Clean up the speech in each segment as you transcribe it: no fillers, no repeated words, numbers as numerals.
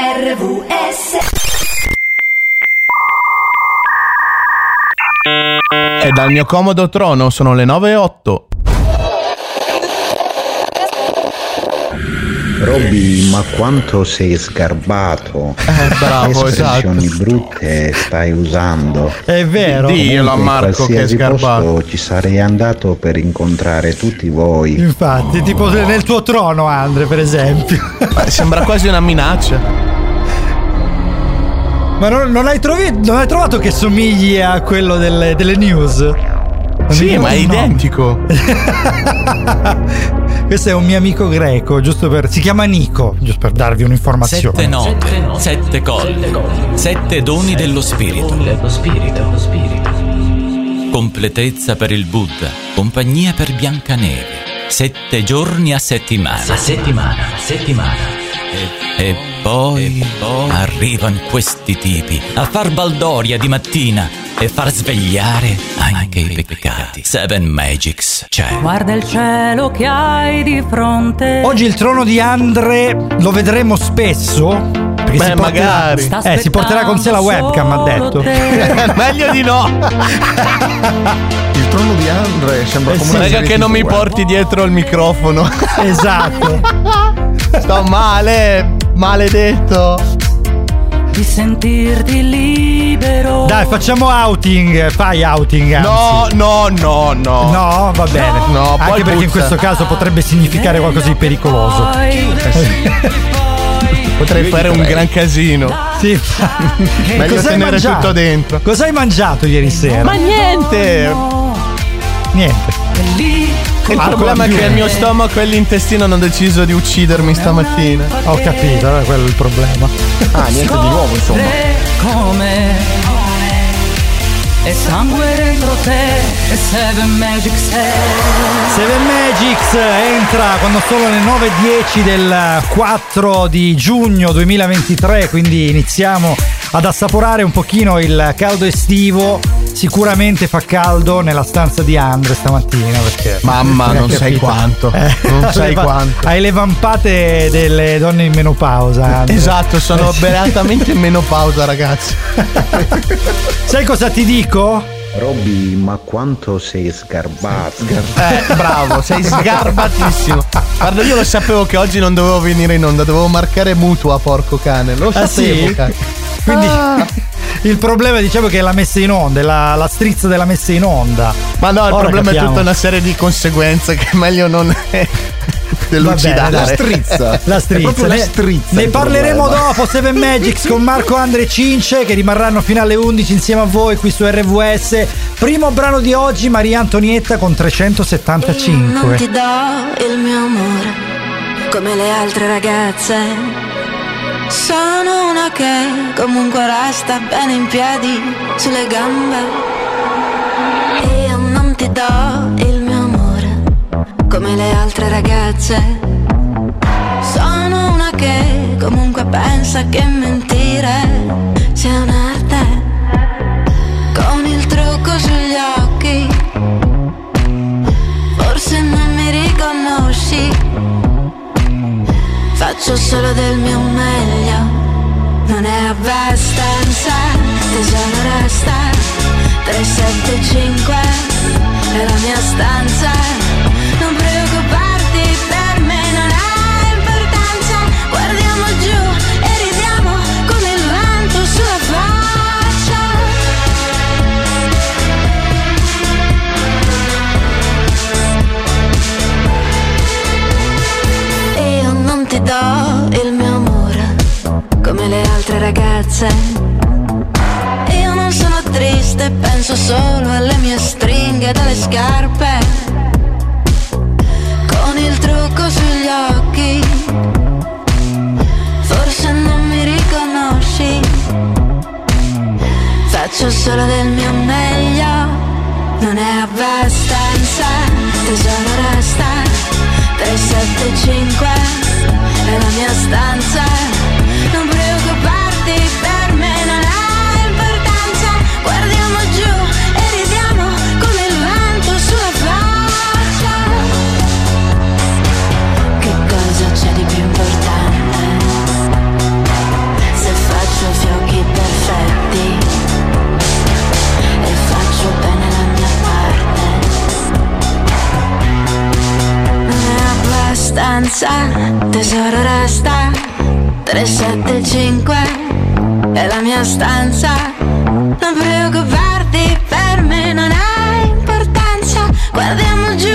RVS. E dal mio comodo trono sono le 9:08. Robby, ma quanto sei sgarbato. Bravo, che espressioni brutte stai usando. È vero. Dillo a Marco che è sgarbato. Posto ci sarei andato per incontrare tutti voi. Infatti, tipo nel tuo trono, Andre, per esempio. Sembra quasi una minaccia. Ma non hai trovato che somigli a quello delle news? Sì, ma è identico. Questo è un mio amico greco, giusto per... Si chiama Nico, giusto per darvi un'informazione. 7 note, 7 colle, 7 doni dello spirito. Completezza per il Buddha, compagnia per Biancaneve. 7 giorni a settimana. E poi arrivano questi tipi a far baldoria di mattina e far svegliare anche i peccati. Seven Magics c'è. Guarda il cielo che hai di fronte. Oggi il trono di Andre lo vedremo spesso. Perché si porterà con sé la webcam, ha detto. Meglio di no. Il trono di Andre sembra come una serie che non mi porti dietro il microfono. Esatto. Sto male, maledetto. Di sentirti libero. Dai, facciamo outing. Fai outing, anzi. No. No, va bene. No, anche poi perché in questo caso potrebbe significare qualcosa di pericoloso. Potrei fare un gran casino. Sì. Meglio tenere tutto dentro. Cosa hai mangiato ieri sera? Ma niente. Il problema è che il mio stomaco e l'intestino hanno deciso di uccidermi stamattina. Ho capito, era quello il problema. Niente di nuovo, insomma. E sangue dentro te, e Seven Magics. Seven Magics entra quando sono le 9:10 del 4 di giugno 2023, quindi iniziamo ad assaporare un pochino il caldo estivo. Sicuramente fa caldo nella stanza di Andre stamattina perché mamma, non sai quanto. Hai le vampate delle donne in menopausa, Andre. Esatto, sono beatamente in menopausa, ragazzi. Sai cosa ti dico? Robby, ma quanto sei sgarbato. Bravo, sei sgarbatissimo. Guarda, io lo sapevo che oggi non dovevo venire in onda, dovevo marcare Mutua, porco cane. Lo sapevo, sì? Quindi il problema, diciamo, che è la messa in onda, la strizza della messa in onda. Ma no, il problema capiamo. È tutta una serie di conseguenze che è meglio non delucidare. La strizza. La strizza. Ne parleremo dopo. Seven Magics con Marco, Andre e Cince, che rimarranno fino alle 11 insieme a voi qui su RVS. Primo brano di oggi, Maria Antonietta con 375. Non ti do il mio amore come le altre ragazze. Sono una che comunque resta bene in piedi sulle gambe. Io non ti do il mio amore come le altre ragazze. Sono una che comunque pensa che mentire sia un'arte. Con il trucco sugli occhi forse non mi riconosci. Faccio solo del mio meglio, non è abbastanza, tesoro resta, 375 è la mia stanza, non preoccuparti per me non ha importanza, guardiamo giù e ridiamo con il vento sulla faccia. Io non ti do il mio amore come le altre ragazze. Io non sono triste, penso solo alle mie stringhe dalle scarpe. Con il trucco sugli occhi forse non mi riconosci. Faccio solo del mio meglio, non è abbastanza, tesoro resta, 375 è la mia stanza, non preoccuparti per me non ha importanza, guardiamo giù e ridiamo come il vento sulla faccia. Che cosa c'è di più importante? 375 è la mia stanza. Non preoccuparti, per me non ha importanza. Guardiamo giù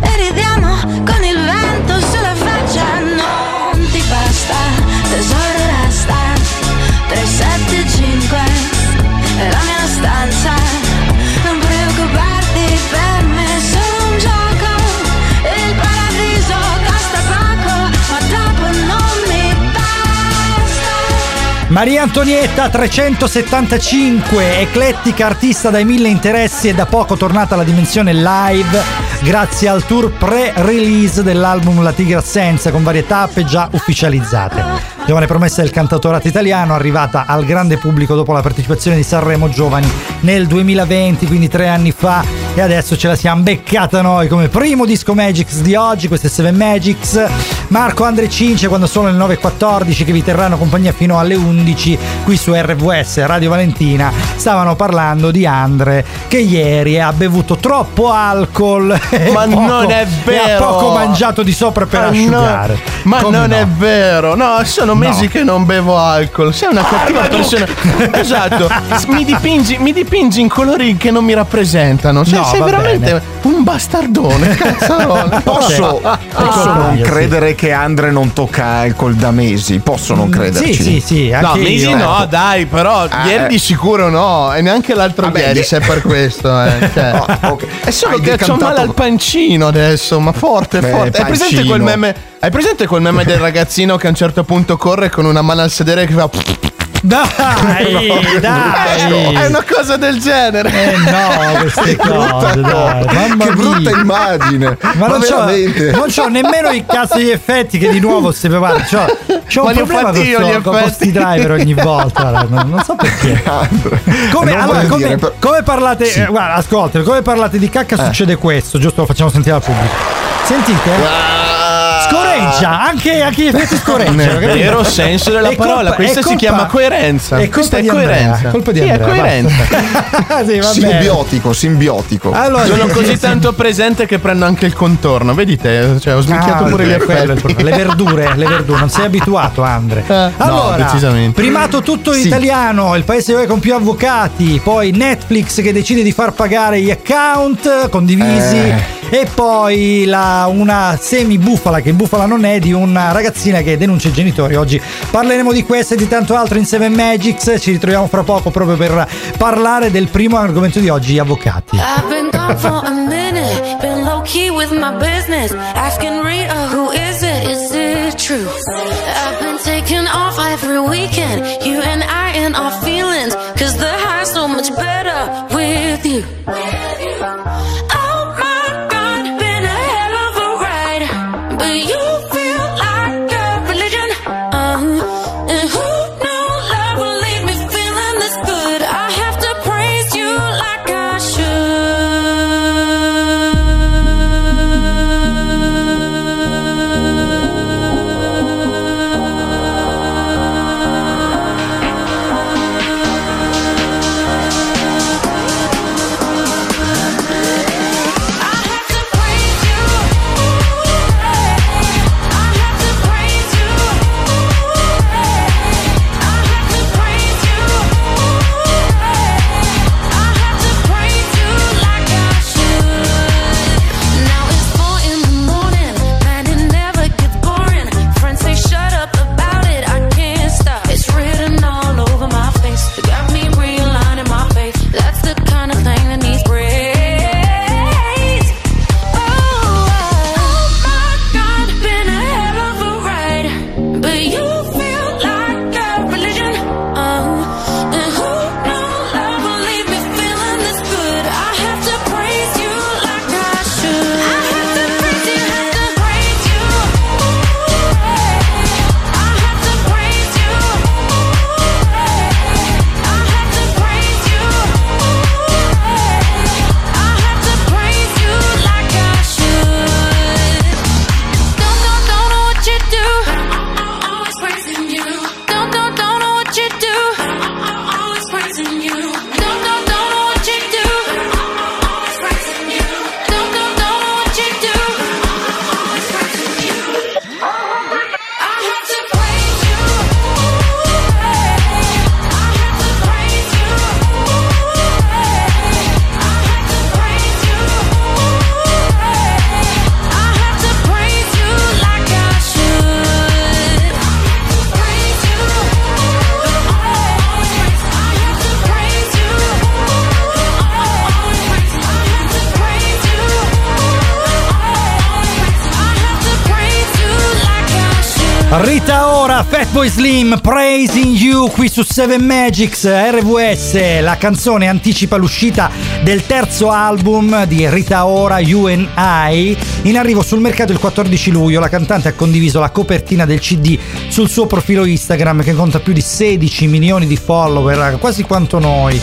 e ridiamo con il vento sulla faccia. Non ti basta, tesoro, resta. 375 è la mia stanza. Non preoccuparti, per me è solo un gioco. Il paradiso costa poco, ma dopo non mi basta. Maria Antonietta 375, eclettica artista dai mille interessi e da poco tornata alla dimensione live grazie al tour pre-release dell'album La Tigra Senza, con varie tappe già ufficializzate. Giovane promessa del cantautorato italiano, arrivata al grande pubblico dopo la partecipazione di Sanremo Giovani nel 2020, quindi 3 anni fa, e adesso ce la siamo beccata noi come primo disco Magics di oggi. Queste Seven Magics, Marco, Andre, Cince, quando sono le 9.14, che vi terranno compagnia fino alle 11 qui su RVS Radio Valentina. Stavano parlando di Andre, che ieri ha bevuto troppo alcol, ma poco, non è vero, e ha poco mangiato di sopra per asciugare. No, ma come non no? È vero, no, sono mesi che non bevo alcol. Sei una cattiva persona. Esatto. Mi dipingi in colori che non mi rappresentano. Cioè, no, sei veramente bene. Un bastardone, cazzarone. Posso non credere che Andre non tocca alcol da mesi. Posso non crederci. Sì, anche no, mesi io, no, dai, però ieri di sicuro no. E neanche l'altro ieri, se è per questo. Cioè. Oh, okay. È solo che ho male al pancino adesso, ma forte, forte. Hai presente quel meme? Hai presente quel meme del ragazzino che a un certo punto corre con una mano al sedere che fa... Dai, è una cosa del genere. No, queste cose, dai. Mamma che brutta immagine. Ma non c'ho nemmeno i cazzo di effetti che di nuovo se prepara. C'ho un problema con questi driver ogni volta. Non so perché. Come parlate? Sì. Guarda, ascolta, come parlate di cacca succede questo, giusto? Lo facciamo sentire al pubblico. Sentite? Scorreggia, anche gli effetti scorreggiano. Nel vero senso della parola, questa si chiama coerenza. E questa è coerenza. Colpa di Andrea, è coerenza. Sì, va bene. Simbiotico. Allora, sono così tanto presente che prendo anche il contorno. Vedete, cioè, ho sbicchiato pure gli effetti. Le verdure, non sei abituato, Andre. Allora, no, decisamente. Primato tutto italiano, il paese UE con più avvocati, poi Netflix che decide di far pagare gli account condivisi e poi una semi bufala che bufala non è, di una ragazzina che denuncia i genitori. Oggi parleremo di questo e di tanto altro in Seven Magics. Ci ritroviamo fra poco proprio per parlare del primo argomento di oggi, gli avvocati. I've been gone for a minute, been low key with my business, asking Rita who is it true? I've been taking off every weekend, you and I and our feelings, cause the high's so much better with you. Rita Ora, Fatboy Slim, Praising You qui su Seven Magics RVS. La canzone anticipa l'uscita del terzo album di Rita Ora, You and I, in arrivo sul mercato il 14 luglio. La cantante ha condiviso la copertina del CD sul suo profilo Instagram, che conta più di 16 milioni di follower, quasi quanto noi.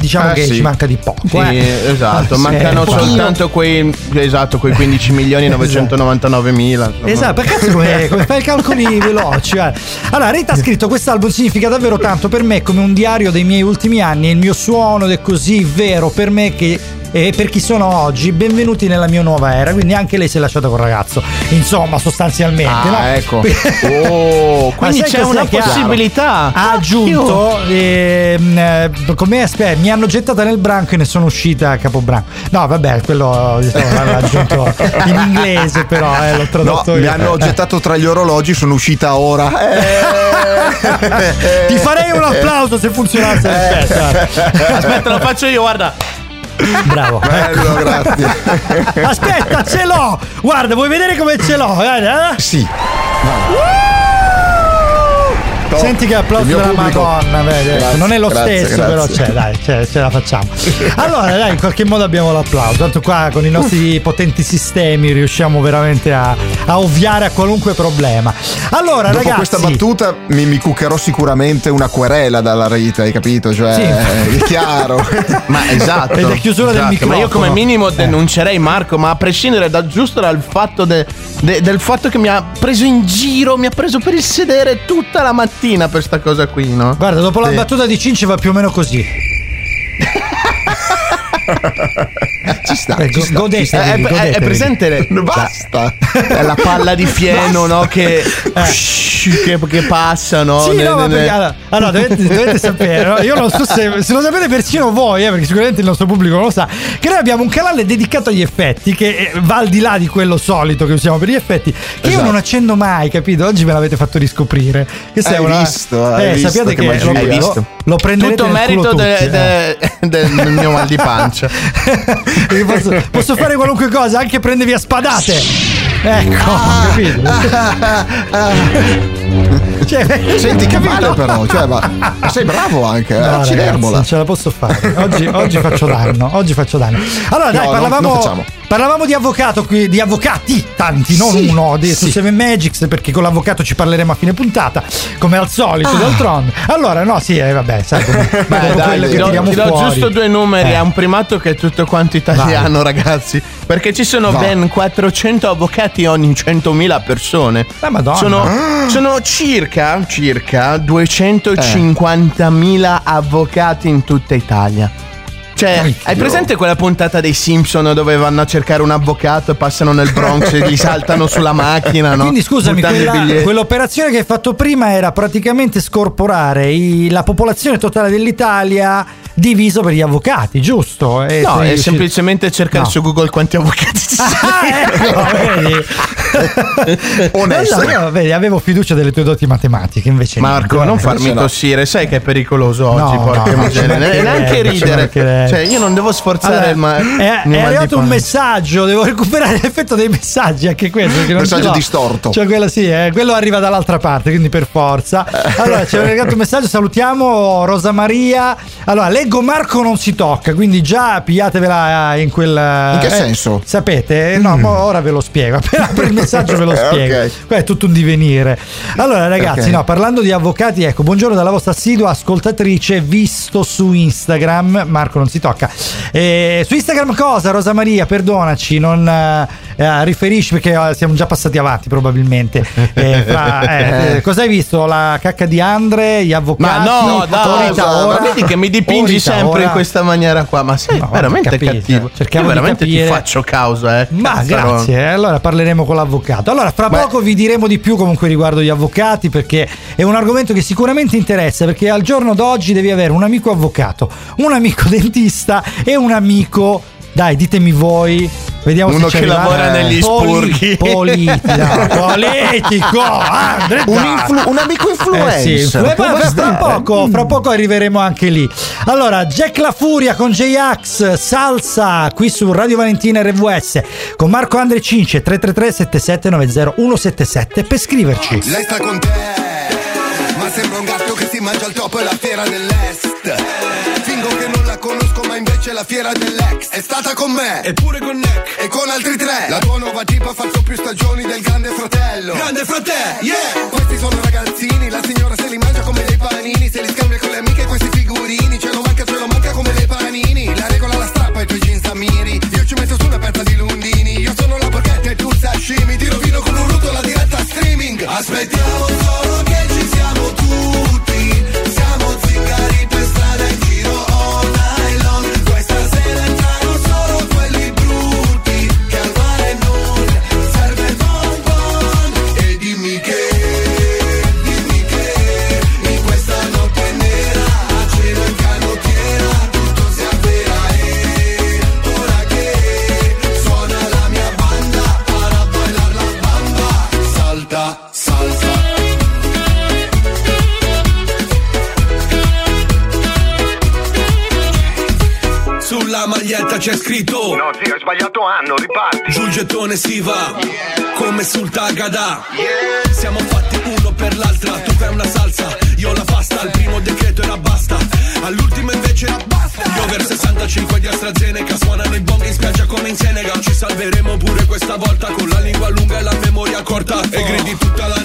Diciamo che sì, ci manca di poco. Esatto, mancano soltanto quei 15 milioni 999 mila. Esatto, perché come fai i calcoli veloci? Allora, Rita ha scritto: quest'album significa davvero tanto per me, come un diario dei miei ultimi anni, il mio suono ed è così vero per me che... e per chi sono oggi, benvenuti nella mia nuova era. Quindi anche lei si è lasciata col ragazzo, insomma, sostanzialmente. Ecco. Oh, quindi c'è una possibilità. Ha aggiunto: come mi hanno gettata nel branco e ne sono uscita a capobranco. No, vabbè, quello l'hanno aggiunto in inglese, però l'ho tradotto. No, mi hanno gettato tra gli orologi, sono uscita ora. Ti farei un applauso se funzionasse. Aspetta, lo faccio io, guarda. Bravo, bello, grazie. Aspetta, ce l'ho. Guarda, vuoi vedere come ce l'ho? Guarda. Sì. Senti che applauso della Madonna, grazie, non è lo stesso, grazie. Però c'è, dai, ce la facciamo. Allora, dai, in qualche modo abbiamo l'applauso. Tanto qua con i nostri potenti sistemi riusciamo veramente a ovviare a qualunque problema. Allora, dopo ragazzi, questa battuta mi cuccherò sicuramente una querela dalla Rita, hai capito? Cioè, sì, è chiaro. Ma esatto. E la chiusura del microfono. Ma io come minimo denuncerei Marco, ma a prescindere giusto dal fatto del fatto che mi ha preso in giro, mi ha preso per il sedere tutta la mattina per sta cosa qui, no? Guarda, dopo la battuta di Cince va più o meno così. Ci sta. Godetevi. È presente basta. È la palla di fieno, no? Che passa, no? Sì, allora dovete sapere, no? Io non so se lo sapete persino voi, perché sicuramente il nostro pubblico non lo sa, che noi abbiamo un canale dedicato agli effetti, che va al di là di quello solito che usiamo per gli effetti, che io non accendo mai, capito? Oggi me l'avete fatto riscoprire. Che sei visto, sappiate che l'ho visto. Lo prenderete tutto merito del mio mal di pancia. Posso fare qualunque cosa, anche prendervi a spadate. Ecco, capito? Senti, che male però, sei bravo anche, ragazzi, non ce la posso fare. Oggi faccio danno. Allora, dai, parlavamo di avvocato qui, di avvocati, tanti, non uno, su Seven Magics, perché con l'avvocato ci parleremo a fine puntata, come al solito, d'altronde. Allora, sai come. Ti do giusto due numeri, è un primato che è tutto quanto italiano, ragazzi, perché ci sono ben 400 avvocati ogni 100.000 persone. La Madonna. Sono circa 250.000 avvocati in tutta Italia. Cioè, hai presente quella puntata dei Simpson dove vanno a cercare un avvocato e passano nel Bronx e gli saltano sulla macchina, no? Quindi scusami, quell'operazione che hai fatto prima era praticamente scorporare la popolazione totale dell'Italia diviso per gli avvocati, giusto? È semplicemente cercare su Google quanti avvocati ci sono. Onesto. Allora, avevo fiducia delle tue doti matematiche, invece Marco, non farmi tossire, sai che è pericoloso oggi, neanche ridere. Io non devo sforzare è arrivato un messaggio, devo recuperare l'effetto dei messaggi, anche questo, perché non messaggio distorto. Cioè quello arriva dall'altra parte, quindi per forza. Allora, ci è arrivato un messaggio, salutiamo Rosa Maria. Allora, leggo Marco non si tocca, quindi già pigliatevela in quel. In che senso? Sapete? No, ora ve lo spiego. Per il messaggio ve lo spiego. Qua è tutto un divenire. Allora, ragazzi, parlando di avvocati, ecco, buongiorno dalla vostra assidua ascoltatrice, visto su Instagram. Marco non si tocca. Su Instagram cosa, Rosa Maria? Perdonaci, non riferisci perché siamo già passati avanti, probabilmente. Cosa hai visto? La cacca di Andre, gli avvocati. Ma no, vedi che mi dipingi sempre in questa maniera qua, ma sei veramente cattivo. Cerchiamo veramente di capire. Ti faccio causa, Ma grazie, allora parleremo con l'avvocato. Allora, fra poco vi diremo di più comunque riguardo gli avvocati, perché è un argomento che sicuramente interessa, perché al giorno d'oggi devi avere un amico avvocato, un amico dentista e un amico, dai, ditemi voi, Vediamo uno se che lavora negli sporchi. Politico, Andre, un amico influencer. Fra poco arriveremo anche lì. Allora, Jack La Furia con J-AX, Salsa, qui su Radio Valentina RVS con Marco Andre Cince. 333-7790-177 per scriverci. Lei sta con te, ma sembra un gatto che si mangia il topo e la fiera dell'est. Fingo che non la conosco, ma invece la fiera dell'ex è stata con me, e pure con Nick, e con altri tre. La tua nuova tipa ha fatto più stagioni del Grande Fratello. Grande Fratello, yeah! Questi sono ragazzini, la signora se li mangia come dei panini. Se li scambia con le amiche questi figurini. Ce lo manca come dei panini. La regola la strappa e i tuoi jeans a miri. Io ci metto su una pezza di lundini. Io sono la porchetta e tu sashimi. Ti rovino con un rutto la diretta streaming. Aspettiamo solo che ci siamo tutti. Siamo zingari per strada in giro all night long. Questa sera entrano solo quelli brutti, che al mare non serve bonbon. E dimmi che in questa notte nera a cena in canottiera tutto si avvera. E ora che suona la mia banda para bailar la bamba. Salta, salsa. Sulla maglietta c'è scritto: no zio, hai sbagliato anno, riparti. Giù il gettone si va, yeah, come sul Tagada, yeah. Siamo fatti uno per l'altra, tu fai una salsa, io la pasta. Al primo decreto era basta, all'ultimo invece era basta. Gli over 65 di AstraZeneca suonano i bong in spiaggia come in Senegal. Ci salveremo pure questa volta con la lingua lunga e la memoria corta. E gridi tutta la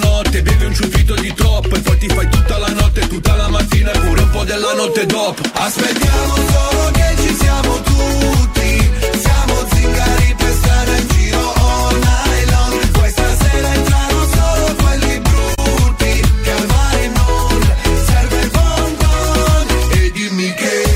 notte, bevi un ciuffito di troppo. E poi ti fai tutta la notte, tutta la mattina e pure un po' della notte dopo. Aspettiamo solo che ci siamo tutti. Siamo zingari per stare in giro all night long. Questa sera entrano solo quelli brutti, che al mare non serve il bonbon. E dimmi che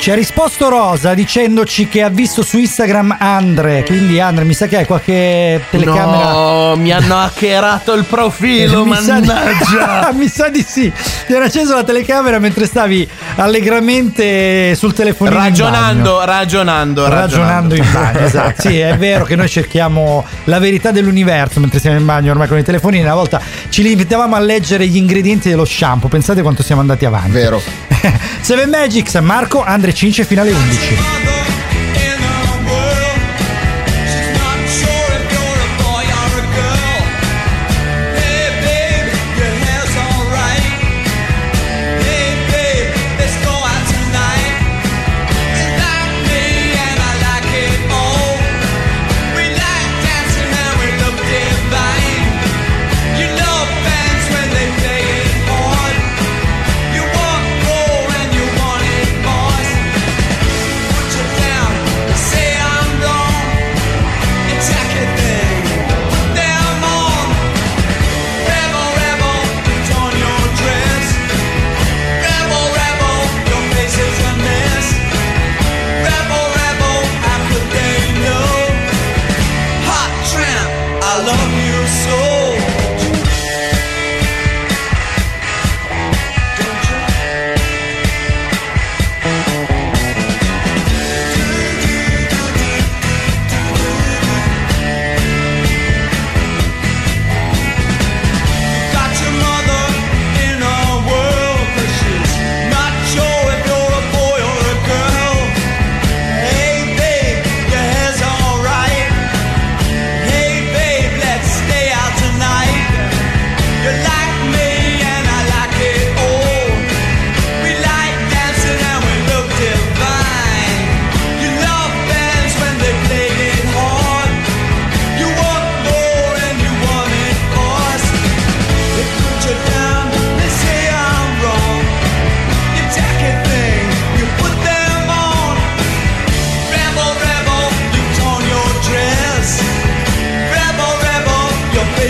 ci ha risposto Rosa dicendoci che ha visto su Instagram Andre. Quindi Andre, mi sa che hai qualche telecamera. No, mi hanno hackerato il profilo, mannaggia. Mi sa di sì. Ti era acceso la telecamera mentre stavi allegramente sul telefonino ragionando in bagno. Esatto. Sì, è vero che noi cerchiamo la verità dell'universo mentre siamo in bagno ormai con i telefonini. Una volta ci limitavamo a leggere gli ingredienti dello shampoo. Pensate quanto siamo andati avanti. Vero. Seven Magics, Marco, Andre Cince fino alle 11.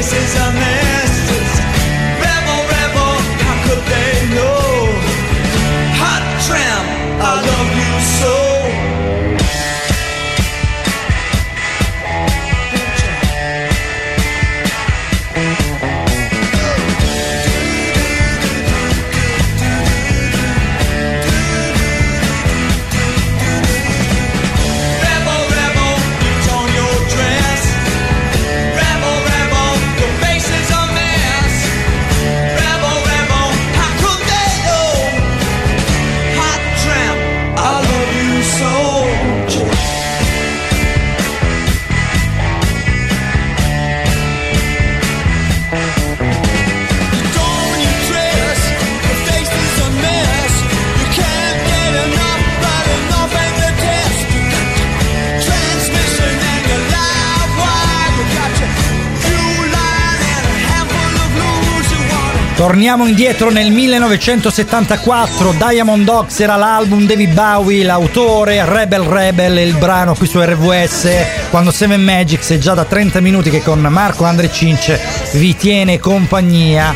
faces are masters. Rebel, rebel, how could they know? Hot tramp, I love you so. Torniamo indietro nel 1974, Diamond Dogs era l'album, David Bowie l'autore, Rebel Rebel è il brano qui su RVS, quando Seven Magics è già da 30 minuti che con Marco, Andre e Cince vi tiene compagnia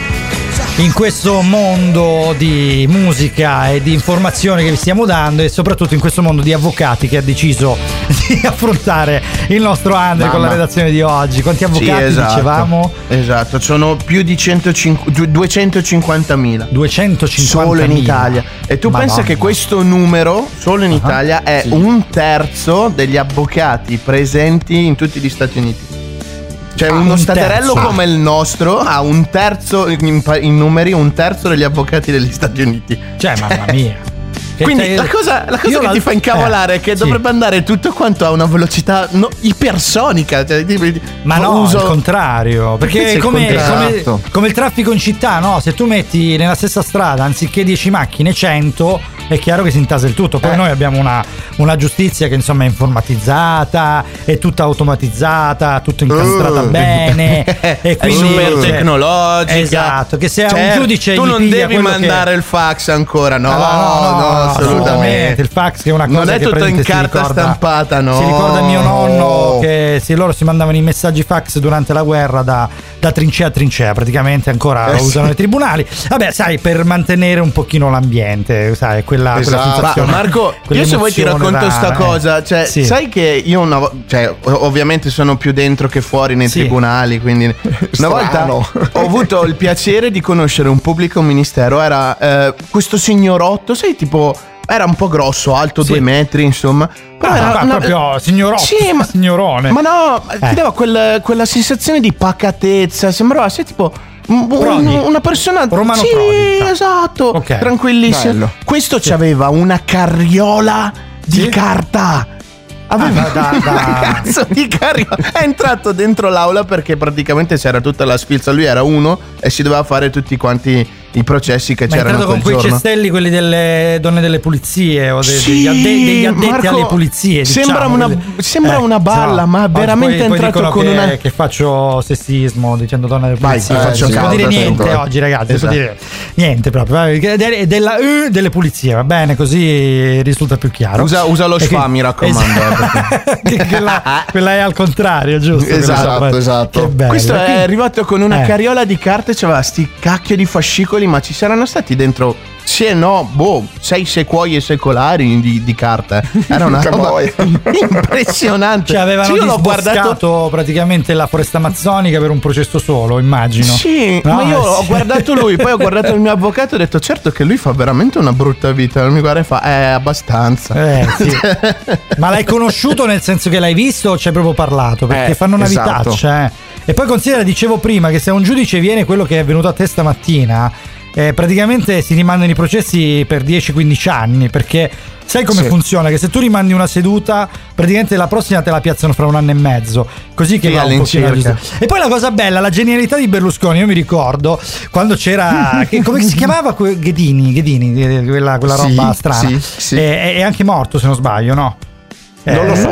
in questo mondo di musica e di informazione che vi stiamo dando, e soprattutto in questo mondo di avvocati che ha deciso di affrontare il nostro Andre con la redazione di oggi. Quanti avvocati, sì, esatto, dicevamo? Esatto, sono più di 250.000 solo in Italia. E tu pensa che questo numero solo in Italia è un terzo degli avvocati presenti in tutti gli Stati Uniti. Cioè uno staterello come il nostro ha un terzo in numeri, un terzo degli avvocati degli Stati Uniti. Cioè, mamma mia. Quindi la cosa che ti fa incavolare è che dovrebbe andare tutto quanto a una velocità ipersonica. Cioè, ma no, al contrario. Perché come il traffico in città, no? Se tu metti nella stessa strada anziché 10 macchine, 100, è chiaro che si intasa il tutto. Poi noi abbiamo una giustizia che insomma è informatizzata, è tutta automatizzata, tutto incastrata bene, e quindi è super tecnologica. Esatto, che se un giudice tu non devi mandare il fax ancora, no. Assolutamente, il fax che è una cosa non è che tutto in carta stampata, no. Si ricorda mio nonno che loro si mandavano i messaggi fax durante la guerra da trincea a trincea, praticamente ancora usano i tribunali. Vabbè, sai, per mantenere un pochino l'ambiente, sai, quella sensazione. Marco, io se vuoi ti racconto sta cosa, cioè, sai che io ovviamente sono più dentro che fuori nei tribunali, quindi una volta ho avuto il piacere di conoscere un pubblico ministero, era questo signorotto, sai, tipo era un po' grosso, alto 2 metri, insomma. Però era proprio signorotto, signorone. Ma no, ti dava quella sensazione di pacatezza, sembrava tipo una persona romano prodiga. Esatto, tranquillissimo. Bello. Questo c'aveva una carriola di carta. Aveva un cazzo di carriola. È entrato dentro l'aula perché praticamente c'era tutta la sfilza. Lui era uno e si doveva fare tutti quanti i processi che c'erano quel giorno. Ma con quei cestelli, quelli delle donne delle pulizie o degli addetti, Marco, alle pulizie, diciamo. Sembra una balla, ma veramente poi è entrato con una... Che faccio sessismo dicendo donne delle pulizie. Non può dire niente oggi, ragazzi. Esatto. Non può dire niente proprio. Delle pulizie, va bene, così risulta più chiaro. Usa lo schwa, mi raccomando. Quella è al contrario, giusto? Esatto. Questo è arrivato con una carriola di carte, c'aveva sti cacchio di fascicoli, ma ci saranno stati dentro 6 sequoie secolari di carta. Era una roba impressionante. Cioè avevano disboscato praticamente la foresta amazzonica per un processo solo, immagino. Sì, no? Ma io ho guardato lui, poi ho guardato il mio avvocato e ho detto certo che lui fa veramente una brutta vita. Mi guarda e fa abbastanza. Ma l'hai conosciuto nel senso che l'hai visto o ci hai proprio parlato? Perché fanno una vitaccia, eh. E poi considera, dicevo prima, che se un giudice viene quello che è venuto a te stamattina, praticamente si rimandano i processi per 10-15 anni, perché sai come funziona? Che se tu rimandi una seduta, praticamente la prossima te la piazzano fra un anno e mezzo, così che va un po'. E poi la cosa bella, la genialità di Berlusconi. Io mi ricordo quando c'era come si chiamava Ghedini, quella roba strana, è anche morto se non sbaglio, no? Non lo so,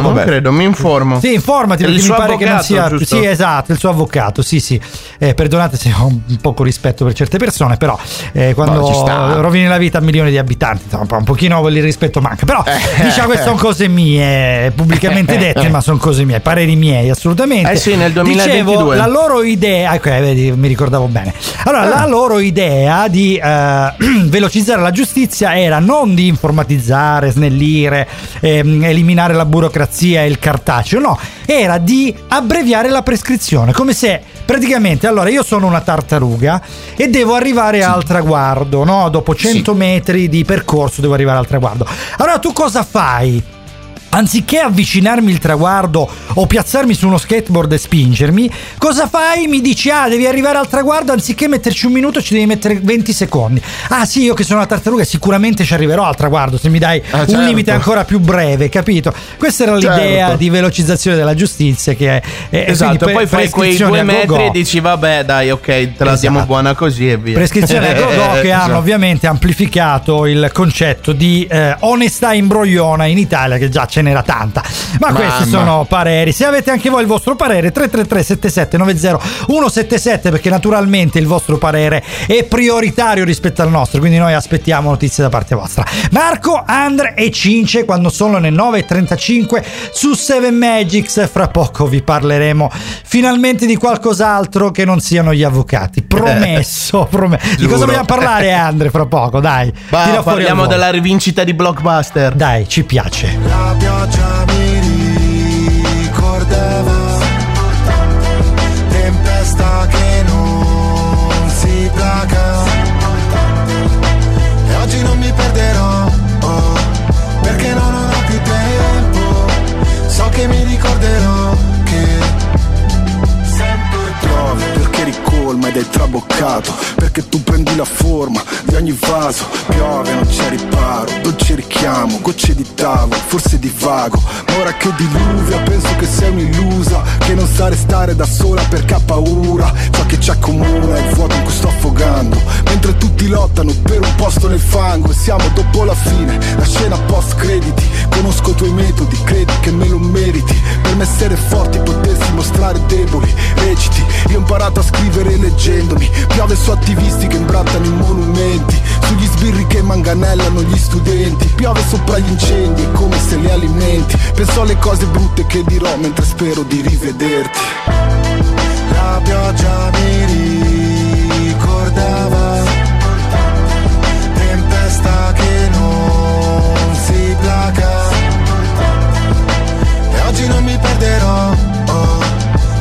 non credo, mi informo. Sì, informati, perché mi pare che non sia. Giusto? Sì, esatto, il suo avvocato. Sì, sì. Perdonate se ho un poco rispetto per certe persone, però quando rovini la vita a milioni di abitanti, insomma, un pochino il rispetto manca. Però diciamo che sono cose mie, pubblicamente dette, ma sono cose mie, pareri miei, assolutamente. Sì, nel 2022. Dicevo, la loro idea, ecco, vedi, mi ricordavo bene. Allora, la loro idea di velocizzare la giustizia era non di informatizzare, snellire, eliminare la burocrazia e il cartaceo, no, era di abbreviare la prescrizione, come se praticamente, allora, io sono una tartaruga e devo arrivare al traguardo, no, dopo 100 metri di percorso devo arrivare al traguardo. Allora tu cosa fai? Anziché avvicinarmi il traguardo o piazzarmi su uno skateboard e spingermi, cosa fai? Mi dici, ah, devi arrivare al traguardo, anziché metterci un minuto ci devi mettere 20 secondi. Ah sì, io che sono una tartaruga sicuramente ci arriverò al traguardo se mi dai un limite ancora più breve, capito? Questa era l'idea di velocizzazione della giustizia, che è esatto, poi fai quei 2 metri e dici vabbè dai, ok, te la diamo buona così e via. Prescrizione a go-go, che hanno ovviamente amplificato il concetto di onestà imbrogliona in Italia, che già c'è, n'era tanta. Ma questi sono pareri. Se avete anche voi il vostro parere, 333 77 90 177, perché naturalmente il vostro parere è prioritario rispetto al nostro, quindi noi aspettiamo notizie da parte vostra. Marco, Andre e Cince, quando sono le 9.35 su Seven Magics. Fra poco vi parleremo finalmente di qualcos'altro che non siano gli avvocati, promesso. Di cosa vogliamo parlare, Andre? Fra poco, dai, parliamo della rivincita di Blockbuster, dai, ci piace. La pioggia mi ricordava, tempesta che non si placa, e oggi non mi perderò, oh, perché non ho più tempo, so che mi ricorderò che sempre trovi, perché ricolma ed è traboccato, perché tu prendi la forma di ogni vaso, piove non c'è riparo, dolce richiamo, gocce di tavolo, forse divago, ma ora che diluvia penso che sei un'illusa, che non sa restare da sola perché ha paura, ciò che ci accomuna è il vuoto in cui sto affogando, mentre tutti lottano per un posto nel fango, e siamo dopo la fine, la scena post crediti, conosco i tuoi metodi, credi che me lo meriti, per me essere forti potessi mostrare deboli, reciti, io ho imparato a scrivere leggendomi, piove su attivisti che imbrattano i monumenti, sugli sbirri che manganellano gli studenti, piove sopra gli incendi e come se li alimenti, penso alle cose brutte che dirò mentre spero di rivederti. La pioggia mi ricordava, tempesta che non si placa, e oggi non mi perderò, oh,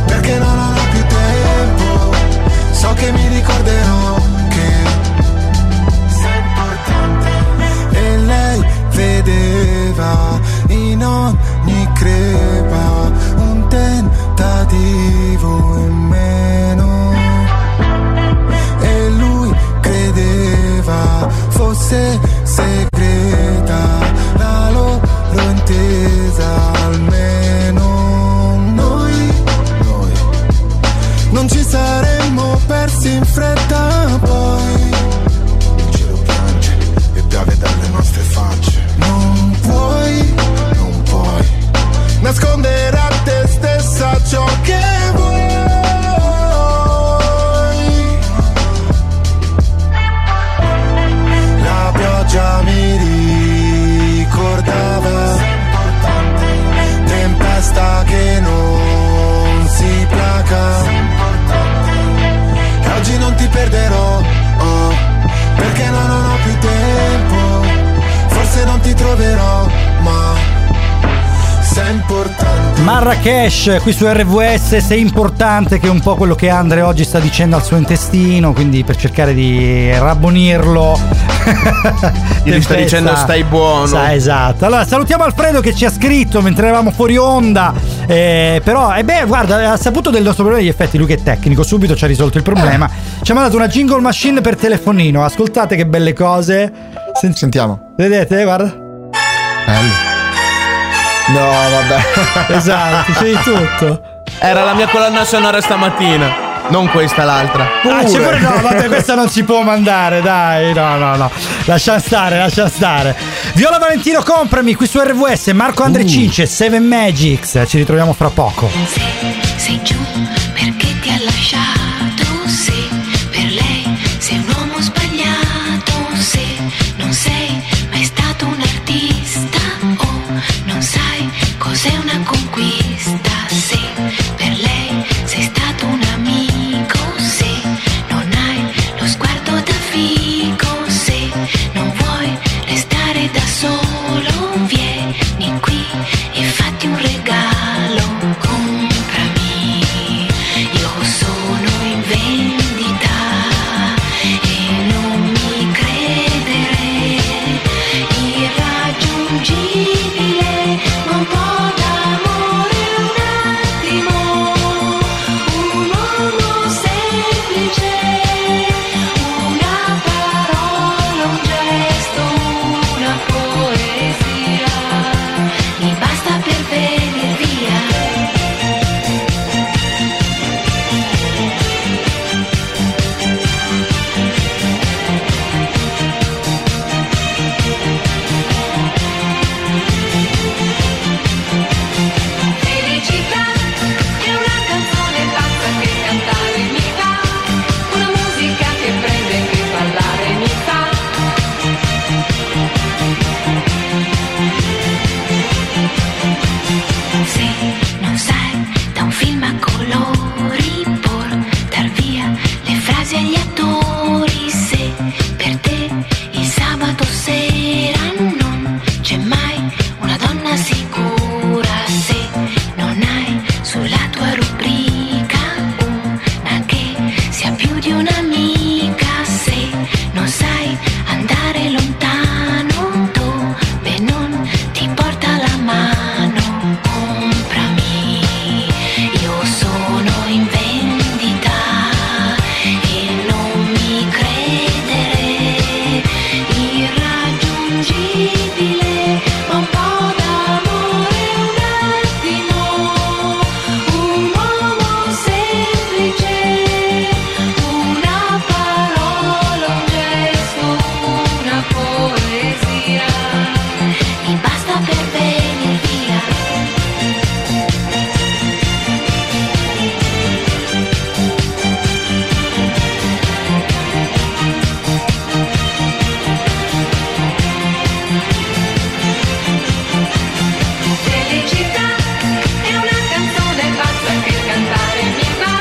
perché non ho più tempo, so che mi ricorderò che vedeva in ogni crepa un tentativo in meno, e lui credeva fosse segreta la loro intesa, almeno noi non ci saremmo persi in fretta, poi il cielo piange e piove dalle nostre facce. Non puoi nascondere a te stessa ciò che vuoi. La pioggia mi ricordava, tempesta che non si placa, e oggi non ti perderò, oh, perché non ho più tempo, forse non ti troverò, ma sei importante. Marrakesh qui su RVS, sei importante, che è un po' quello che Andre oggi sta dicendo al suo intestino, quindi per cercare di rabbonirlo gli sta dicendo stai buono. Esatto. Allora salutiamo Alfredo che ci ha scritto mentre eravamo fuori onda, però guarda, ha saputo del nostro problema degli effetti, lui che è tecnico, subito ci ha risolto il problema, ci ha mandato una jingle machine per telefonino, ascoltate che belle cose. Sentiamo. Vedete, guarda. No, vabbè. Esatto, c'è di tutto. Era la mia colonna sonora stamattina. Non questa, l'altra. Ah, c'è pure, no, vabbè, questa non si può mandare, dai, no, no, no. Lascia stare, lascia stare. Viola Valentino, comprami qui su RVS, Marco Andre Cince, Seven Magics. Ci ritroviamo fra poco. Sei giù perché ti ha lasciato, se per lei sei un uomo sbagliato, se non sei mai stato un artista o non sai cos'è una conquista, se per lei sei stato un amico, se non hai lo sguardo da fico, se non vuoi restare da solo, vieni qui e fatti un regalo, comprami, io sono in vendita e non mi credere, irraggiungibile, ma un po' d'amore, un attimo, un uomo semplice, una parola, un gesto, una poesia, mi basta per venire via. Felicità è una canzone pazza che cantare mi fa, una musica che prende e che ballare mi fa. Se non sai da un film a colori portar via le frasi agli attori, se per te il sabato sera non c'è mai una donna sicura, se non hai sulla tua rubrica una che sia più di un'amica, se non sai andare lontano dove non ti porta la mano, comprami, io sono in vendita e non mi credere, irraggiungibile, ma un po' d'amore, un attimo, un uomo semplice, una parola, un gesto, una poesia, mi basta per venire via. Felicità è una canzone pazza che cantare mi fa,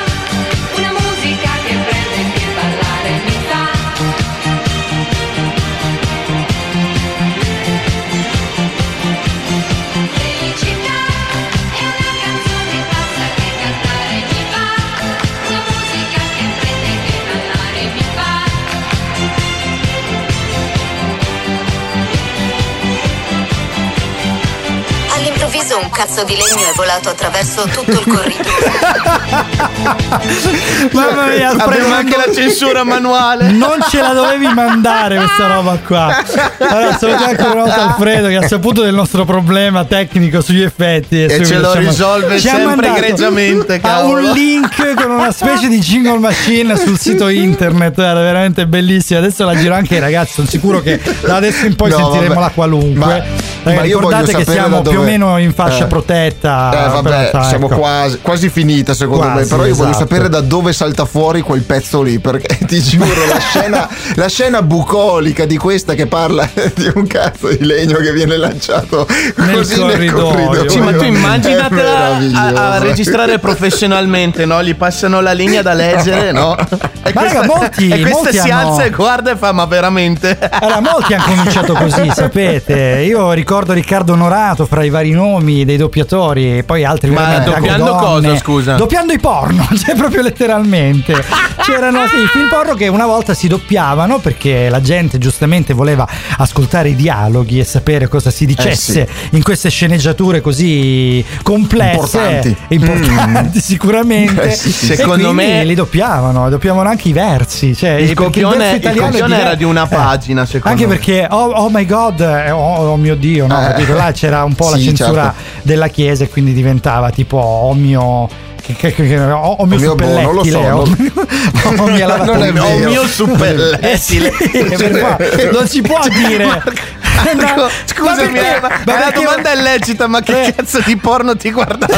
una musica che prende e che ballare mi fa. Felicità è una canzone pazza che cantare mi fa, una musica che prende e che ballare mi fa. All'improvviso un cazzo di legno è volato attraverso tutto il corridoio. Mamma mia, Abbiamo anche la censura manuale. Non ce la dovevi mandare questa roba qua. Allora, salutiamo ancora una volta Alfredo che ha saputo del nostro problema tecnico sugli effetti e ce lo risolve sempre egregiamente. Ha cavolo. Un link con una specie di jingle machine sul sito internet, era veramente bellissima. Adesso la giro anche ai ragazzi, sono sicuro che da adesso in poi sentiremo la qualunque. Ma io ricordate che siamo più o meno in fascia protetta. Vabbè, realtà, siamo quasi finita secondo me. Però io voglio sapere da dove salta fuori quel pezzo lì, perché ti giuro la scena bucolica di questa che parla di un cazzo di legno che viene lanciato così nel corridoio. Sì, ma tu immaginatela a registrare professionalmente, no? Gli passano la linea da leggere, no? E ma questa, raga, molti si alza e guarda e fa ma veramente. Allora, molti hanno cominciato così, sapete. Io ricordo Riccardo Onorato fra i vari nomi dei doppiatori e poi altri. Ma doppiando cosa, scusa? Doppiando i porno, cioè proprio letteralmente. C'erano i film porno che una volta si doppiavano perché la gente giustamente voleva ascoltare i dialoghi e sapere cosa si dicesse in queste sceneggiature così complesse e importanti sicuramente. Secondo me li doppiavano anche i versi, cioè il copione era di una pagina secondo me. Perché oh my god, oh mio dio, no, capito? Là c'era un po' la censura della chiesa e quindi diventava tipo oh mio Ho mio suppelletti, non lo so, Leo. Non si può dire. Marco, scusami, ma la domanda è lecita, ma che cazzo di porno ti guardate?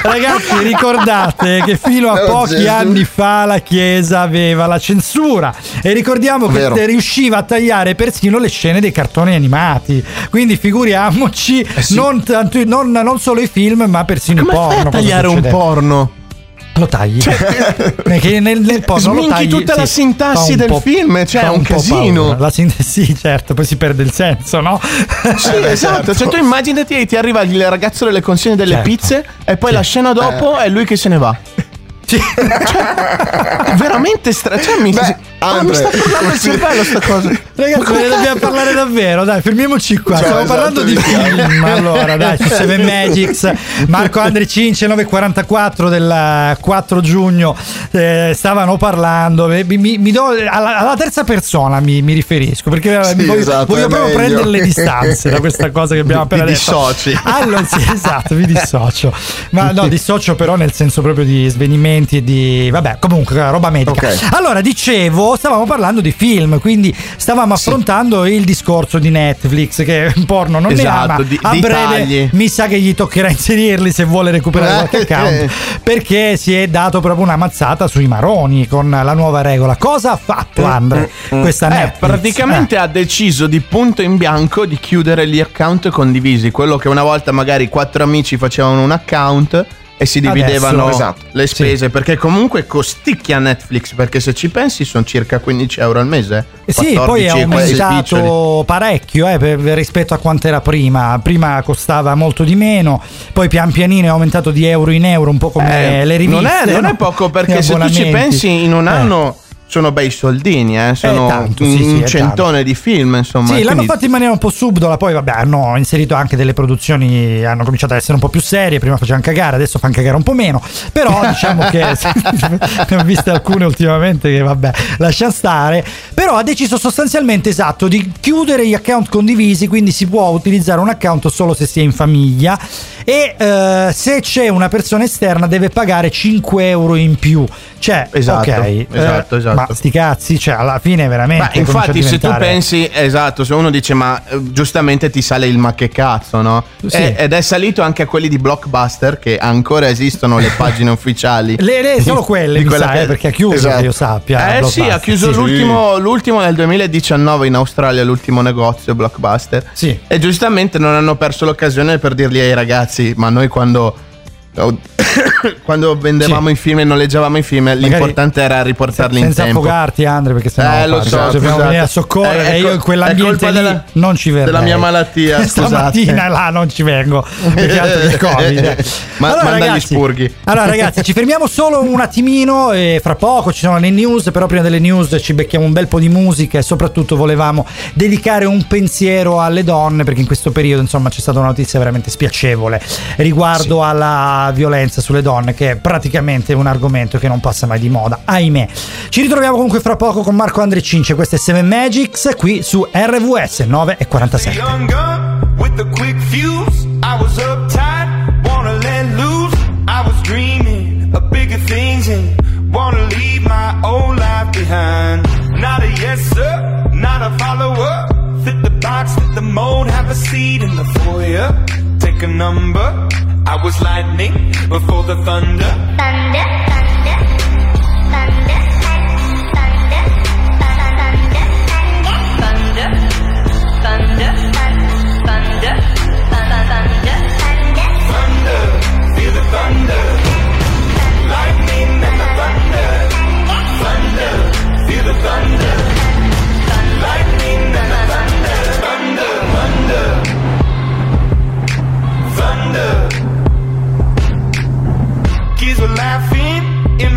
Ragazzi, ricordate che fino a pochi anni fa la Chiesa aveva la censura e ricordiamo che riusciva a tagliare persino le scene dei cartoni animati, quindi figuriamoci non solo i film ma persino il porno. Tagliare un porno lo tagli, perché nel porno lo tagli tutta la sintassi del film, cioè è un casino la sintassi, sì, certo, poi si perde il senso, no? Sì, esatto, cioè tu immaginati, ti arriva il ragazzo delle consegne delle pizze e poi la scena dopo è lui che se ne va. Cioè, veramente mi sta parlando il cervello sta cosa. Ragazzi, ne dobbiamo parlare davvero, dai, fermiamoci qua. Stiamo parlando di film. Allora, dai, su Seven Magics, Marco, Andre, Cince, 9:44 del 4 giugno stavano parlando. Mi do alla terza persona mi riferisco, perché voglio proprio prendere le distanze da questa cosa che abbiamo appena detto. Dissoci. Allora, sì, esatto, mi dissocio. Ma no, dissocio però nel senso proprio di svenimento e di vabbè, comunque roba medica. Allora, dicevo, stavamo parlando di film, quindi stavamo affrontando il discorso di Netflix che porno non ne ama, a breve tagli. Mi sa che gli toccherà inserirli se vuole recuperare qualche account, perché si è dato proprio una mazzata sui maroni con la nuova regola. Cosa ha fatto Andre questa Netflix? Praticamente ha deciso di punto in bianco di chiudere gli account condivisi, quello che una volta magari 4 amici facevano un account e si dividevano le spese, perché comunque costicchia Netflix, perché se ci pensi sono circa 15 euro al mese, 14, sì, poi è aumentato parecchio rispetto a quanto era prima costava molto di meno, poi pian pianino è aumentato di euro in euro, un po' come le riviste, non è poco, perché se tu ci pensi in un anno sono bei soldini, sono tanto, un centone di film, insomma. Sì, quindi l'hanno fatto in maniera un po' subdola, poi vabbè hanno inserito anche delle produzioni, hanno cominciato ad essere un po' più serie, prima facevano cagare, adesso fanno cagare un po' meno, però diciamo che ne ho viste alcune ultimamente che vabbè, lascia stare, però ha deciso sostanzialmente di chiudere gli account condivisi, quindi si può utilizzare un account solo se si è in famiglia e se c'è una persona esterna deve pagare 5 euro in più, cioè esatto. Ma sti cazzi, cioè alla fine veramente. Ma infatti se tu pensi, se uno dice ma giustamente ti sale il ma che cazzo, no? Sì. Ed è salito anche a quelli di Blockbuster, che ancora esistono le pagine ufficiali. Solo quelle, perché ha chiuso, che io sappia. Ha chiuso l'ultimo nel 2019 in Australia, l'ultimo negozio Blockbuster. Sì. E giustamente non hanno perso l'occasione per dirgli ai ragazzi, ma noi quando vendevamo i film e noleggiavamo i film, l'importante era riportarli in tempo. Senza affogarti, Andre, perché sennò dobbiamo venire a soccorrere. Io in quell'ambiente lì non ci verrò. Della mia malattia, stamattina là non ci vengo perché altro che Covid. Manda gli spurghi. Allora, ragazzi, ci fermiamo solo un attimino e fra poco ci sono le news. Però prima delle news ci becchiamo un bel po' di musica e soprattutto volevamo dedicare un pensiero alle donne, perché in questo periodo, insomma, c'è stata una notizia veramente spiacevole riguardo alla violenza sulle donne, che è praticamente un argomento che non passa mai di moda, ahimè. Ci ritroviamo comunque fra poco con Marco, Andre, Cince. Queste è Seven Magics qui su RVS 9:47. A number, I was lightning before the thunder. Thunder, thunder, thunder, thunder, thunder, thunder, thunder, thunder, thunder, thunder, feel the thunder, lightning and the thunder, thunder, feel the thunder, lightning and the thunder, thunder, thunder. Thunder. Kids were laughing in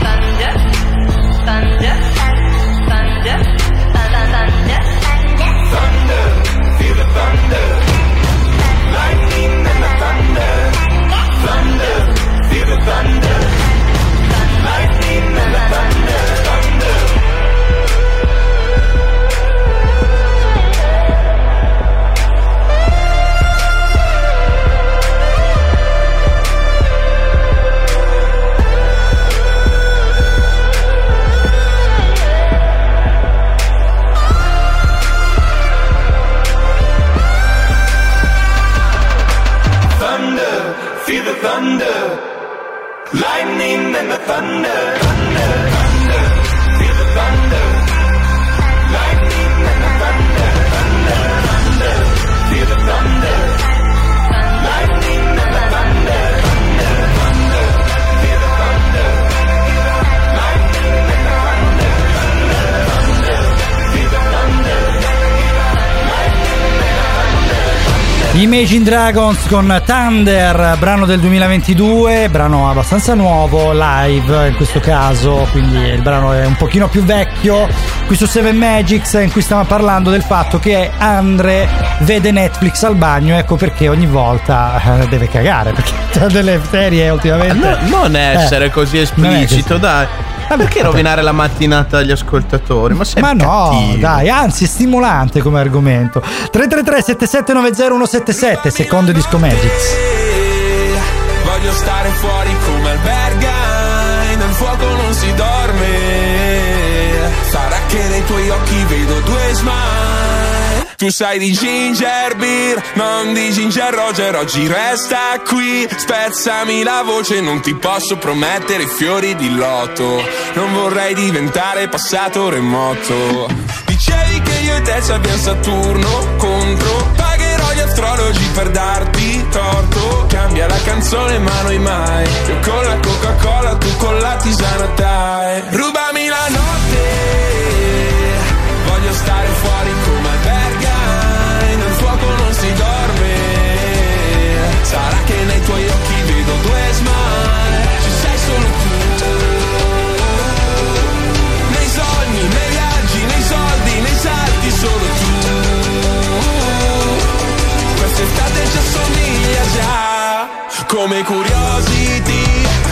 Thunder. Imagine Dragons con Thunder, brano del 2022, brano abbastanza nuovo, live in questo caso, quindi il brano è un pochino più vecchio. Qui su Seven Magics, in cui stiamo parlando del fatto che Andre vede Netflix al bagno, ecco perché ogni volta deve cagare, perché tra delle serie ultimamente non essere così esplicito, così. Dai, ma perché rovinare la mattinata agli ascoltatori? Ma no, cattivo. Dai, anzi, stimolante come argomento. 333-7790-177, secondo Disco Magics. Voglio stare fuori come alberga, nel fuoco non si dorme. Sarà che nei tuoi occhi vedo due smile. Tu sai di ginger beer, non di ginger Roger. Oggi resta qui, spezzami la voce. Non ti posso promettere fiori di loto, non vorrei diventare passato remoto. Dicevi che io e te ci abbiamo Saturno contro, pagherò gli astrologi per darti torto. Cambia la canzone ma noi mai, io con la Coca-Cola, tu con la tisana dai. Rubami la notte, voglio stare fuori come alberga, non si dorme. Sarà che nei tuoi occhi vedo due smile. Ci sei solo tu. Nei sogni, nei viaggi, nei soldi, nei salti, solo tu. Quest'estate ci assomiglia già. Come Curiosity,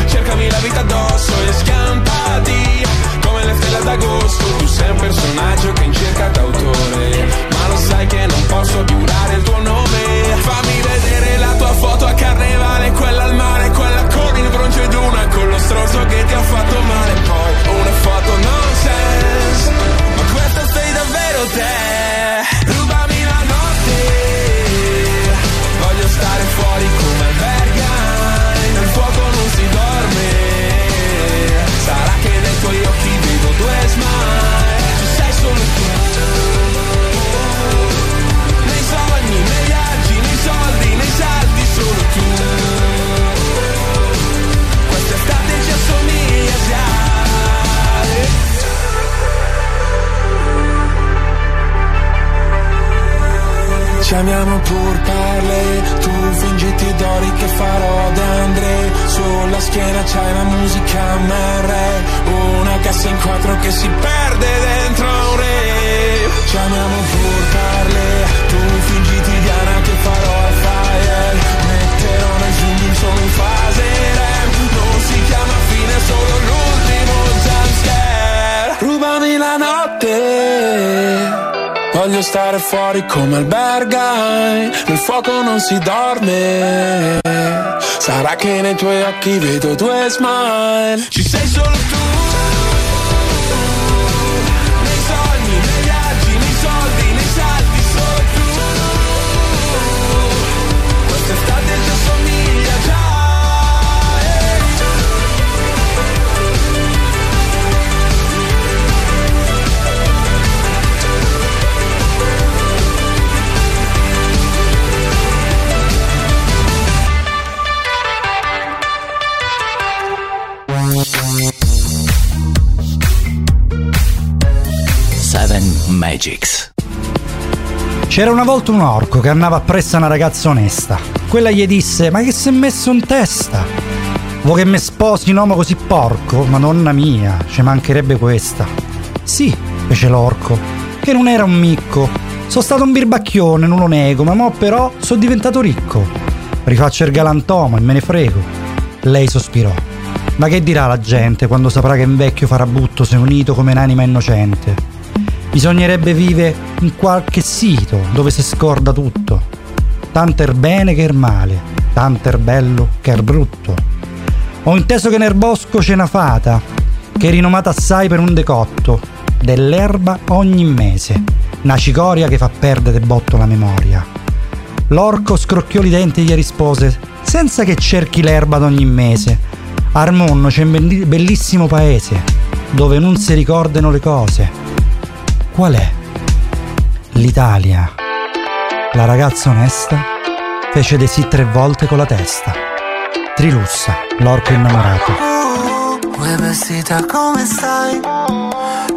cercami la vita addosso e scampati. Come le stelle d'agosto, tu sei un personaggio che in cerca d'autore. Lo sai che non posso giurare il tuo nome. Fammi vedere la tua foto a carnevale, quella al mare, quella con il broncio d'una, con lo stronzo che ti ha fatto male. Poi una foto nonsense, ma questa sei davvero te. Rubami la notte, voglio stare fuori come alberga, nel fuoco non si dorme. Sarà che nei tuoi occhi vedo due smile. Ci sei solo tu. Solo tu, quest'estate ci assomiglia già. Ci amiamo pur parle, tu fingiti d'ori che farò d'Andre. Sulla schiena c'hai la musica MR, una cassa in quattro che si perde dentro un re. Ci amiamo pur parle, tu fingiti di Ana che farò al fire. Metterò nel zoom, sono in fase rem. Non si chiama fine, solo l'ultimo jumpscare. Rubami la notte, voglio stare fuori come albergai. Nel fuoco non si dorme, sarà che nei tuoi occhi vedo due smile. Ci sei solo tu. Magics. C'era una volta un orco che andava appresso a una ragazza onesta. Quella gli disse: ma che si è messo in testa? Vuoi che mi sposi un uomo così porco? Madonna mia, ci mancherebbe questa. Sì, fece l'orco, che non era un micco. Sono stato un birbacchione, non lo nego, ma mo però sono diventato ricco. Rifaccio il galantuomo e me ne frego. Lei sospirò: ma che dirà la gente quando saprà che un vecchio farabutto si è unito come un'anima innocente? Bisognerebbe vivere in qualche sito dove si scorda tutto. Tanto er bene che er male, tanto er bello che er brutto. Ho inteso che nel bosco c'è una fata, che è rinomata assai per un decotto, dell'erba ogni mese, una cicoria che fa perdere botto la memoria. L'orco scrocchiò i denti e gli rispose: senza che cerchi l'erba ad ogni mese, Armonno c'è un bellissimo paese, dove non si ricordano le cose. Qual è? L'Italia. La ragazza onesta fece dei sì 3 volte con la testa. Trilussa, l'orco innamorato. Uè vestita come stai?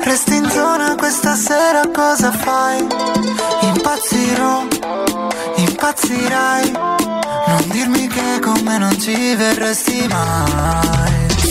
Resti in zona questa sera, cosa fai? Impazzirò, impazzirò. impazzirai. Non dirmi che con me non ci verresti mai.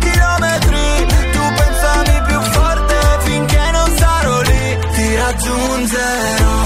chilometri, tu pensami più forte, finché non sarò lì ti raggiungerò.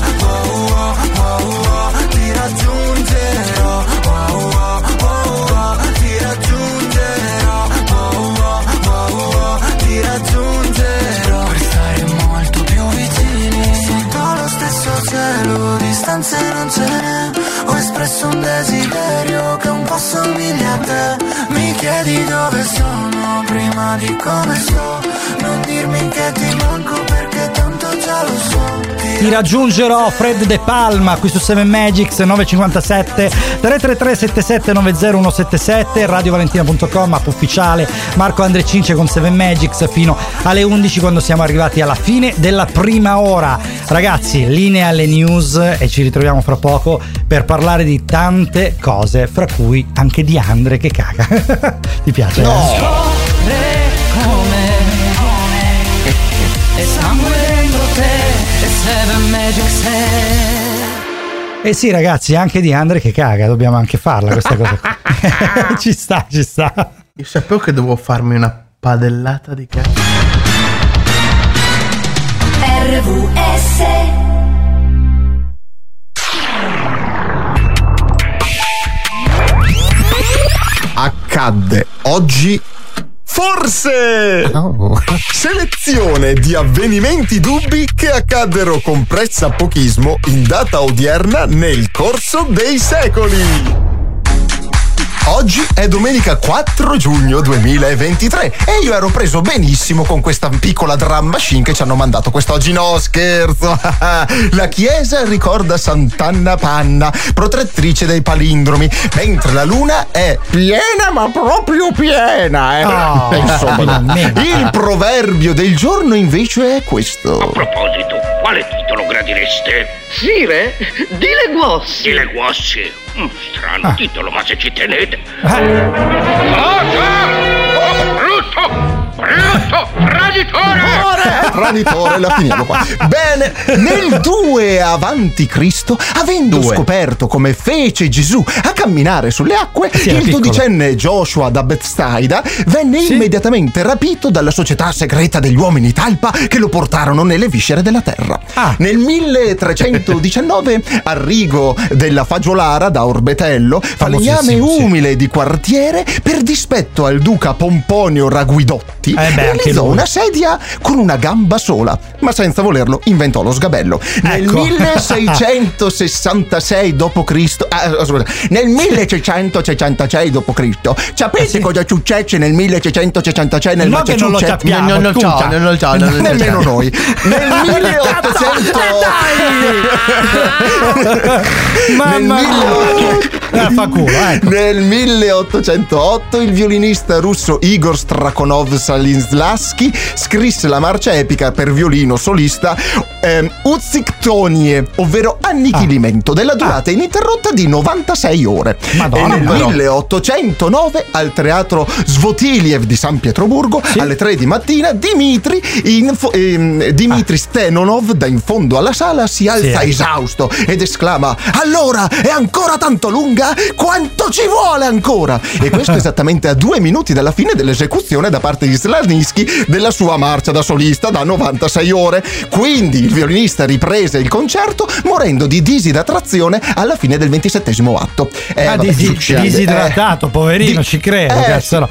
Distanze non ce n'è, ho espresso un desiderio che un po' somiglia a te. Mi chiedi dove sono prima di come sto, non dirmi che ti manco perché tanto già lo so. Ti raggiungerò, Fred De Palma, qui su Seven Magics. 957 333 7790177 radiovalentina.com, app ufficiale Marco Andre Cince con Seven Magics fino alle 11, quando siamo arrivati alla fine della prima ora. Ragazzi, linea alle news e ci ritroviamo fra poco per parlare di tante cose, fra cui anche di Andre che caga. Ti piace? No. Eh sì ragazzi, anche di Andre che caga, dobbiamo anche farla questa cosa. Ci sta, ci sta. Io sapevo che dovevo farmi una padellata di cacca. RVS accadde oggi. Forse! Oh. Selezione di avvenimenti dubbi che accaddero con pressapochismo in data odierna nel corso dei secoli. Oggi è domenica 4 giugno 2023 e io ero preso benissimo con questa piccola drum machine che ci hanno mandato quest'oggi. No, scherzo! La chiesa ricorda Sant'Anna Panna, protettrice dei palindromi, mentre la luna è piena ma proprio piena, eh? Oh, insomma, il proverbio del giorno invece è questo. A proposito, quale titolo gradireste? Sire, Dileguossi. Strano titolo, ma se ci tenete. Brutto! Traditore, la finiamo qua. Bene, nel 2 avanti Cristo, avendo scoperto come fece Gesù a camminare sulle acque, il 12enne Joshua da Betsaida venne immediatamente rapito dalla società segreta degli uomini talpa che lo portarono nelle viscere della terra. Nel 1319 Arrigo della Fagiolara da Orbetello, falegname umile di quartiere, per dispetto al duca Pomponio Raguidotti, realizzò una sedia con una gamba sola, ma senza volerlo inventò lo sgabello. Ecco. Nel 1666 1666 d.C. sapete cosa successe nel 1666 nel Massachusetts? Non lo sappiamo. Nemmeno noi. Nel 1800 Mamma mia. fa culo, ecco. Nel 1808 il violinista russo Igor Strakonov Salinslaski scrisse la marcia epica per violino solista Uziktonie, ovvero Annichilimento, della durata ininterrotta di 96 ore. Madonna, e nel 1809 al teatro Svotiliev di San Pietroburgo alle 3 di mattina Dimitri Stenonov da in fondo alla sala si alza esausto ed esclama: allora è ancora tanto lunga? Quanto ci vuole ancora? E questo esattamente a 2 minuti dalla fine dell'esecuzione da parte di Slanisky della sua marcia da solista da 96 ore. Quindi il violinista riprese il concerto morendo di disidratazione alla fine del 27° atto. Disidratato, poverino, ci credo. Cacchio,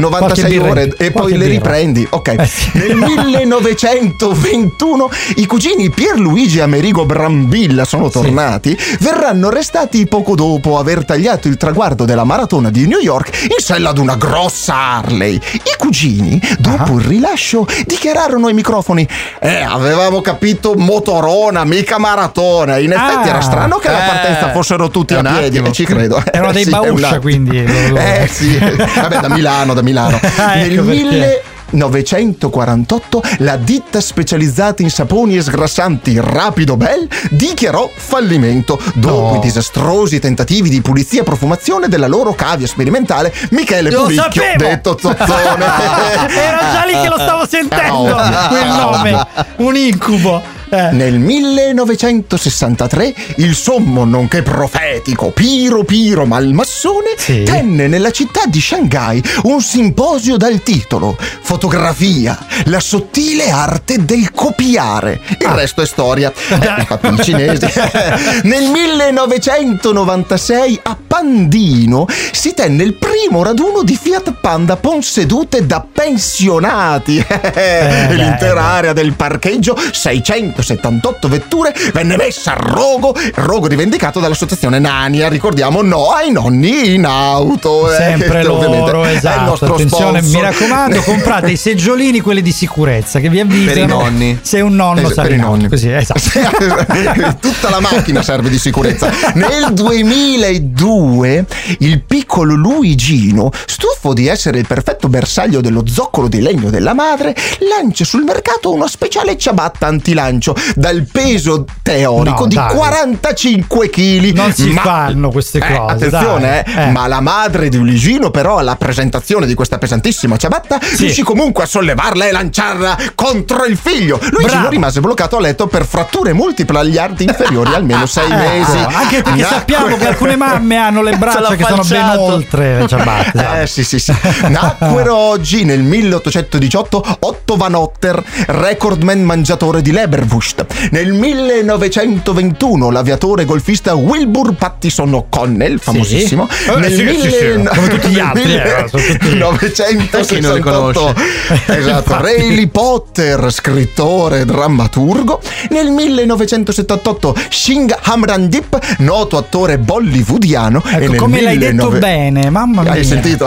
96 ore e poi le riprendi. Ok. Nel 1921 i cugini Pierluigi e Amerigo Brambilla sono tornati, verranno arrestati poco dopo aver tagliato il traguardo della maratona di New York in sella ad una grossa Harley. I cugini, dopo il rilascio, dichiararono ai microfoni: avevamo capito motorona, mica maratona. In effetti era strano che alla partenza fossero tutti a piedi, e ci credo. Erano dei Bauscia, quindi. Vabbè, da Milano. Nel 1948 la ditta specializzata in saponi e sgrassanti Rapido Bell dichiarò fallimento dopo i disastrosi tentativi di pulizia e profumazione della loro cavia sperimentale Michele Puricchio, detto Zozzone. Era già lì che lo stavo sentendo quel nome, un incubo. Nel 1963 il sommo nonché profetico Piro Malmassone tenne nella città di Shanghai un simposio dal titolo Fotografia, la sottile arte del copiare. Il resto è storia. In cinese. Nel 1996 a Pandino si tenne il primo raduno di Fiat Panda possedute da pensionati. E l'intera area del parcheggio 678 vetture venne messa a rogo rivendicato dall'associazione Nania. Ricordiamo, no ai nonni in auto, sempre loro, esatto, è il nostro attenzione sponsor. Mi raccomando, comprate i seggiolini, quelli di sicurezza che vi avvisano per i nonni, se un nonno sarà in auto, così, esatto. Tutta la macchina serve di sicurezza. Nel 2002 il piccolo Luigino, stufo di essere il perfetto bersaglio dello zoccolo di legno della madre, lancia sul mercato una speciale ciabatta antilancio dal peso teorico di 45 kg. Non si fanno queste cose. Attenzione, ma la madre di Luigino, però, alla presentazione di questa pesantissima ciabatta, riuscì comunque a sollevarla e lanciarla contro il figlio. Luigino rimase bloccato a letto per fratture multiple agli arti inferiori almeno 6 mesi. Anche perché sappiamo che alcune mamme hanno le braccia che sono ben oltre le ciabatte. Sì. Nacquero oggi nel 1818 Otto van Otter, recordman mangiatore di Leberwurst. Nel 1921 l'aviatore golfista Wilbur Pattison O'Connell, famosissimo, come tutti gli altri. 1968 esatto, Riley Potter, scrittore e drammaturgo. Nel 1978 Singh Hamrandip, noto attore bollywoodiano. Ecco, come l'hai detto bene, mamma mia. Hai sentito?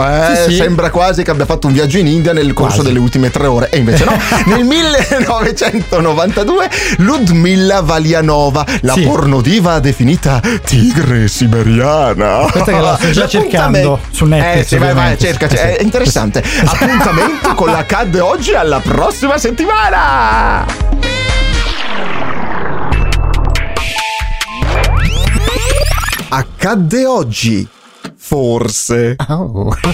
Sembra quasi che abbia fatto un viaggio in India nel corso delle ultime 3 ore, e invece no. Nel 1992 Ludmilla Valianova, la pornodiva definita tigre siberiana. Questa che la sto già cercando su Netflix. Vai, cercaci, è interessante. Appuntamento con la Cadde oggi, alla prossima settimana. Accadde oggi, forse,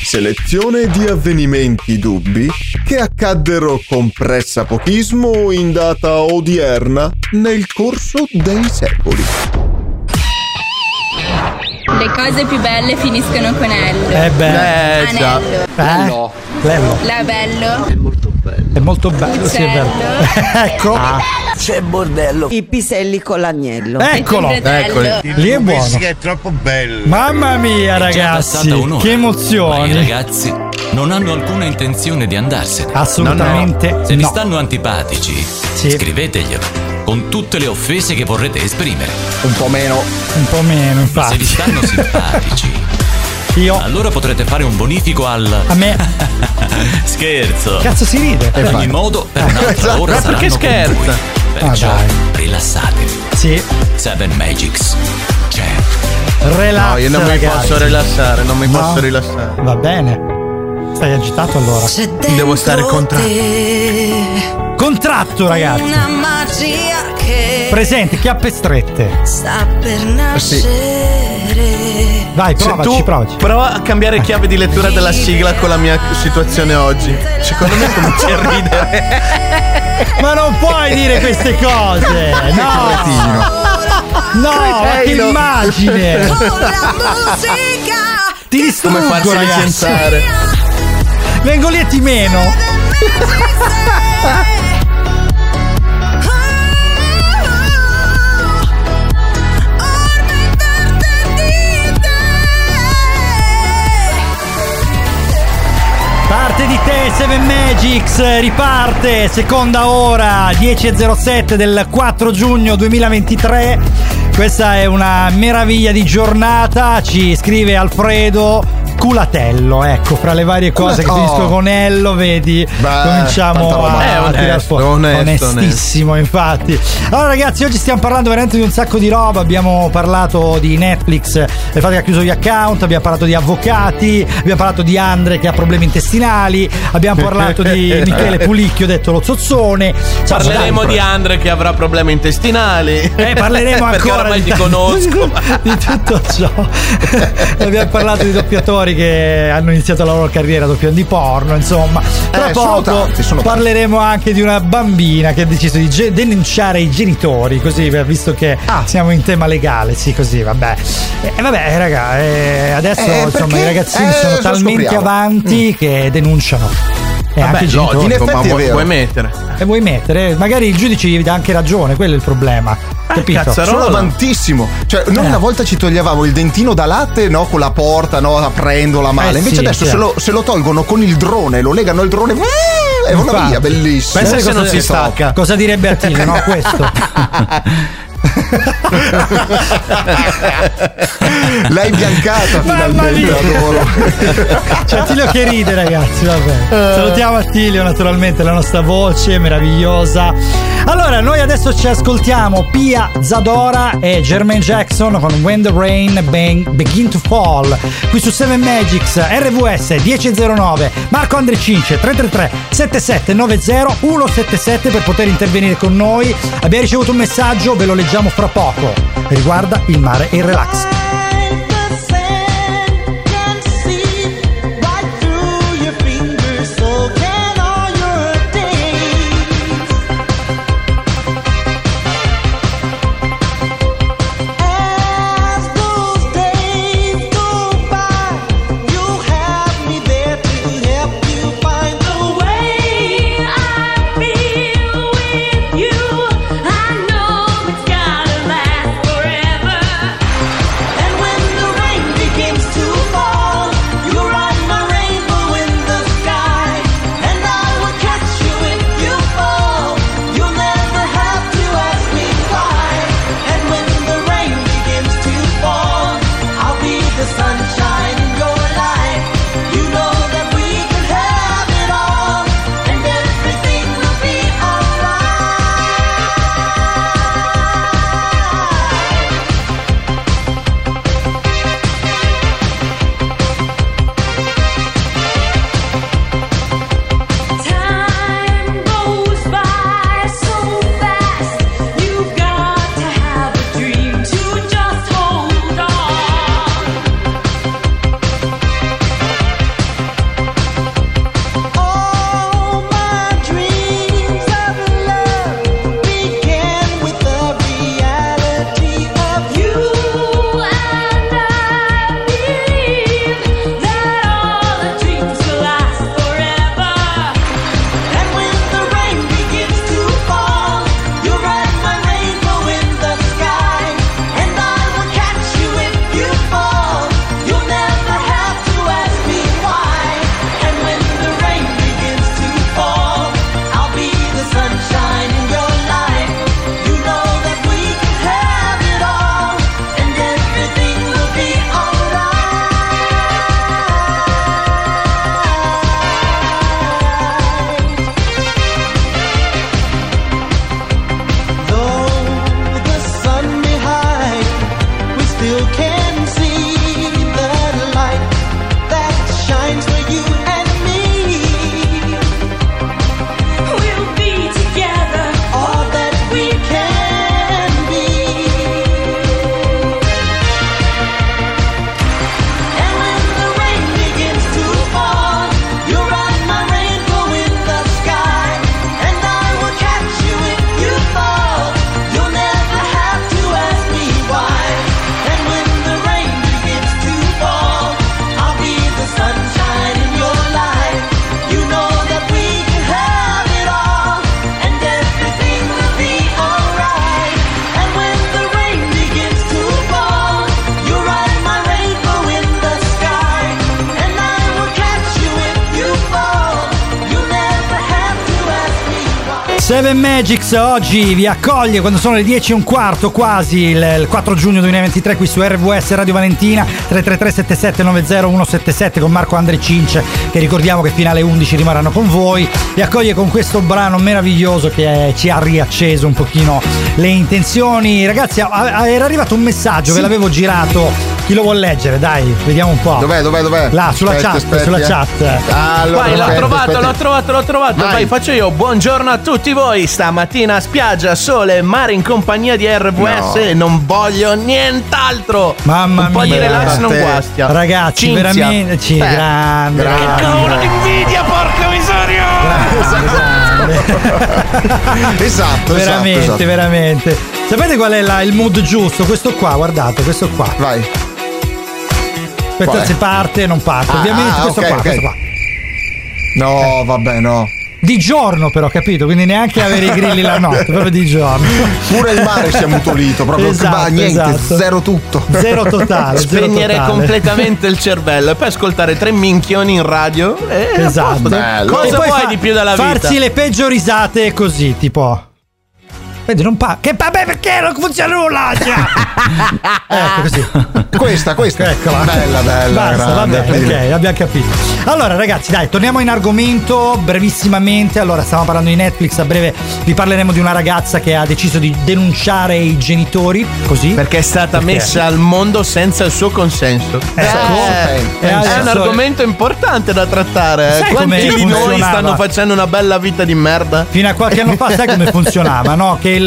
selezione di avvenimenti dubbi che accaddero con pressapochismo in data odierna nel corso dei secoli. Le cose più belle finiscono con L. Anello. Bello. Labello. È molto bello. Sì, è bello. Ecco. C'è bordello. I piselli con l'agnello. Eccolo. Lì è buono. Che è troppo bello. Mamma mia, ragazzi. Che emozioni. Ma i ragazzi non hanno alcuna intenzione di andarsene. Assolutamente. Se vi stanno antipatici, scriveteglielo con tutte le offese che vorrete esprimere. Un po' meno, infatti. Se vi stanno simpatici, allora potrete fare un bonifico a me. Scherzo. Cazzo, si ride. Ad ogni modo, per un'altra ora saranno con voi. Perciò rilassatevi. Seven Magics c'è. Relassa, no, io non mi posso rilassare, Va bene. Stai agitato allora. Devo stare contratto. Contratto, ragazzi. Una magia che presente, chiappe strette. Sta per nascere. Vai, provaci. Prova a cambiare chiave di lettura della sigla con la mia situazione oggi. Secondo me cominci a ridere. Ma non puoi dire queste cose. No, ma che immagine. Con la musica. Ti distruggo, come farsi licenziare. Vengo lì e ti meno. Parte di te, Seven Magics, riparte, seconda ora, 10.07 del 4 giugno 2023. Questa è una meraviglia di giornata, ci scrive Alfredo. Culatello, ecco, fra le varie cose che finiscono con ello, vedi. Beh, cominciamo a tirar fuori. Onestissimo, infatti. Allora, ragazzi, oggi stiamo parlando veramente di un sacco di roba. Abbiamo parlato di Netflix, del fatto che ha chiuso gli account, abbiamo parlato di avvocati, abbiamo parlato di Andre che ha problemi intestinali, abbiamo parlato di Michele Pulicchio, detto lo zozzone. Parleremo di Andre che avrà problemi intestinali. Parleremo perché ancora ormai ti conosco di tutto ciò. Abbiamo parlato di doppiatori che hanno iniziato la loro carriera doppiando di porno, insomma. Tra poco sono tanti. Parleremo anche di una bambina che ha deciso di denunciare i genitori, così, visto che siamo in tema legale, sì, così, vabbè. Vabbè, raga, adesso insomma i ragazzini sono talmente avanti che denunciano. Anche genitori. In effetti vuoi mettere? Magari il giudice gli dà anche ragione, quello è il problema. Capito? Sono avantissimo. Cioè, noi una volta ci toglievamo il dentino da latte, no? Con la porta, no? Aprendola male. Invece adesso se lo tolgono con il drone, lo legano al drone. È una via bellissima. Pensa che non si stacca. Cosa direbbe Attino, no? Questo. L'hai biancata finalmente. C'è Attilio che ride, ragazzi, vabbè. Salutiamo Attilio, naturalmente, la nostra voce meravigliosa. Allora, noi adesso ci ascoltiamo Pia Zadora e Jermaine Jackson con When the Rain Begin to Fall, qui su Seven Magics, RVS 1009, Marco Andre Cince 333 77 90 177, per poter intervenire con noi. Abbiamo ricevuto un messaggio, ve lo leggiamo fra poco, riguarda il mare e il relax. Still can see. Seven Magics oggi vi accoglie quando sono le 10:15 quasi, il 4 giugno 2023 qui su RVS Radio Valentina, 333-77-90177 con Marco, Andre, Cince, che ricordiamo che fino alle 11 rimarranno con voi. Vi accoglie con questo brano meraviglioso che ci ha riacceso un pochino le intenzioni. Ragazzi, era arrivato un messaggio, sì, ve l'avevo girato. Chi lo vuol leggere? Dai, vediamo un po'. Dov'è? Là, sulla chat. Allora, vai, l'ho trovato. Vai, faccio io. Buongiorno a tutti voi. Stamattina spiaggia, sole, mare in compagnia di RVS. No. Non voglio nient'altro. Mamma mia. Un po' di relax non guastia. Ragazzi, Cinzia, veramente. Grande. Che cavolo d'invidia, porca miseria. Esatto. Veramente. Sapete qual è il mood giusto? Questo qua, guardate, questo qua. Vai. Aspetta, se parte non parte, ovviamente questo qua. No, vabbè, no. Di giorno però, capito? Quindi neanche avere i grilli la notte, proprio di giorno. Pure il mare si è mutolito, proprio niente. Zero tutto. Zero totale. Spegnere completamente il cervello e poi ascoltare tre minchioni in radio. Esatto. Cosa vuoi di più dalla vita? Farsi le peggio risate così, tipo... Vedi, non che vabbè, perché non funziona nulla. Ecco così. Questa. Eccola. Bella. Basta, vabbè, ok, abbiamo capito. Allora, ragazzi, dai, torniamo in argomento brevissimamente. Allora, stiamo parlando di Netflix. A breve vi parleremo di una ragazza che ha deciso di denunciare i genitori. Così. Perché è stata messa al mondo senza il suo consenso. È un argomento importante da trattare. Quanti di noi stanno facendo una bella vita di merda? Fino a qualche anno fa, sai come funzionava, no? Che il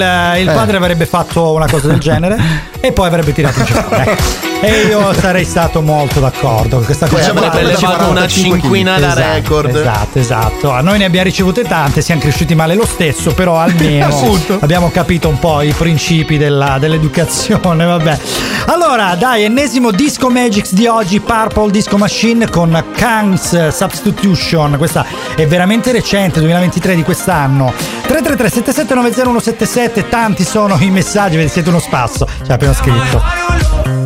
padre avrebbe fatto una cosa del genere e poi avrebbe tirato in cellulare. E io sarei stato molto d'accordo con questa cosa. Avrebbe levato una cinquina da record. Esatto. A noi ne abbiamo ricevute tante, siamo cresciuti male lo stesso, però almeno abbiamo capito un po' i principi dell'educazione. Vabbè. Allora, dai, ennesimo Disco Magics di oggi, Purple Disco Machine con Kungs Substitution. Questa è veramente recente, 2023 di quest'anno. 333-77-90177, tanti sono i messaggi, vedete, siete uno spasso, ci ha appena scritto.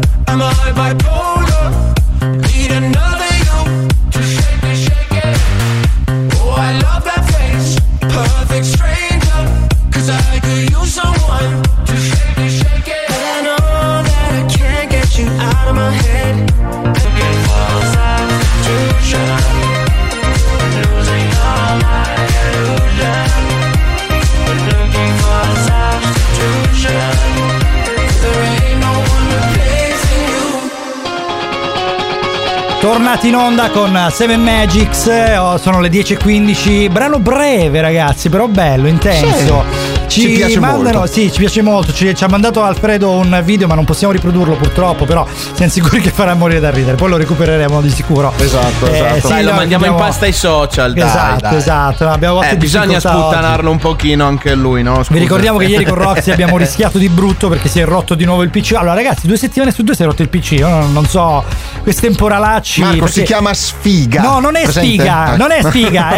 Tornati in onda con Seven Magics, sono le 10:15, brano breve ragazzi, però bello, intenso. Sì, ci piace molto. Sì, ci piace molto, ci ha mandato Alfredo un video ma non possiamo riprodurlo purtroppo, però siamo sicuri che farà morire da ridere, poi lo recupereremo di sicuro. Esatto. Sì, dai, lo mandiamo in pasta ai social. Esatto. Abbiamo bisogna sputtanarlo oggi un pochino anche lui, no? Scusa. Vi ricordiamo che ieri con Roxy abbiamo rischiato di brutto perché si è rotto di nuovo il PC. Allora ragazzi, 2 settimane su 2 si è rotto il PC, io non so... Questi temporalacci. Marco, perché... si chiama sfiga. No, non è sfiga. Non è sfiga.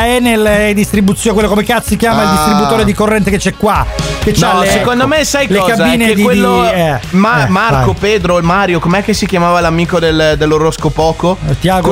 È nel distribuzione. Quello come cazzo si chiama il distributore di corrente che c'è qua. Che c'ha secondo me sai le cosa? Cabine che di, quello. Marco, vai. Pedro, Mario, com'è che si chiamava l'amico dell'oroscopoco? Tiago.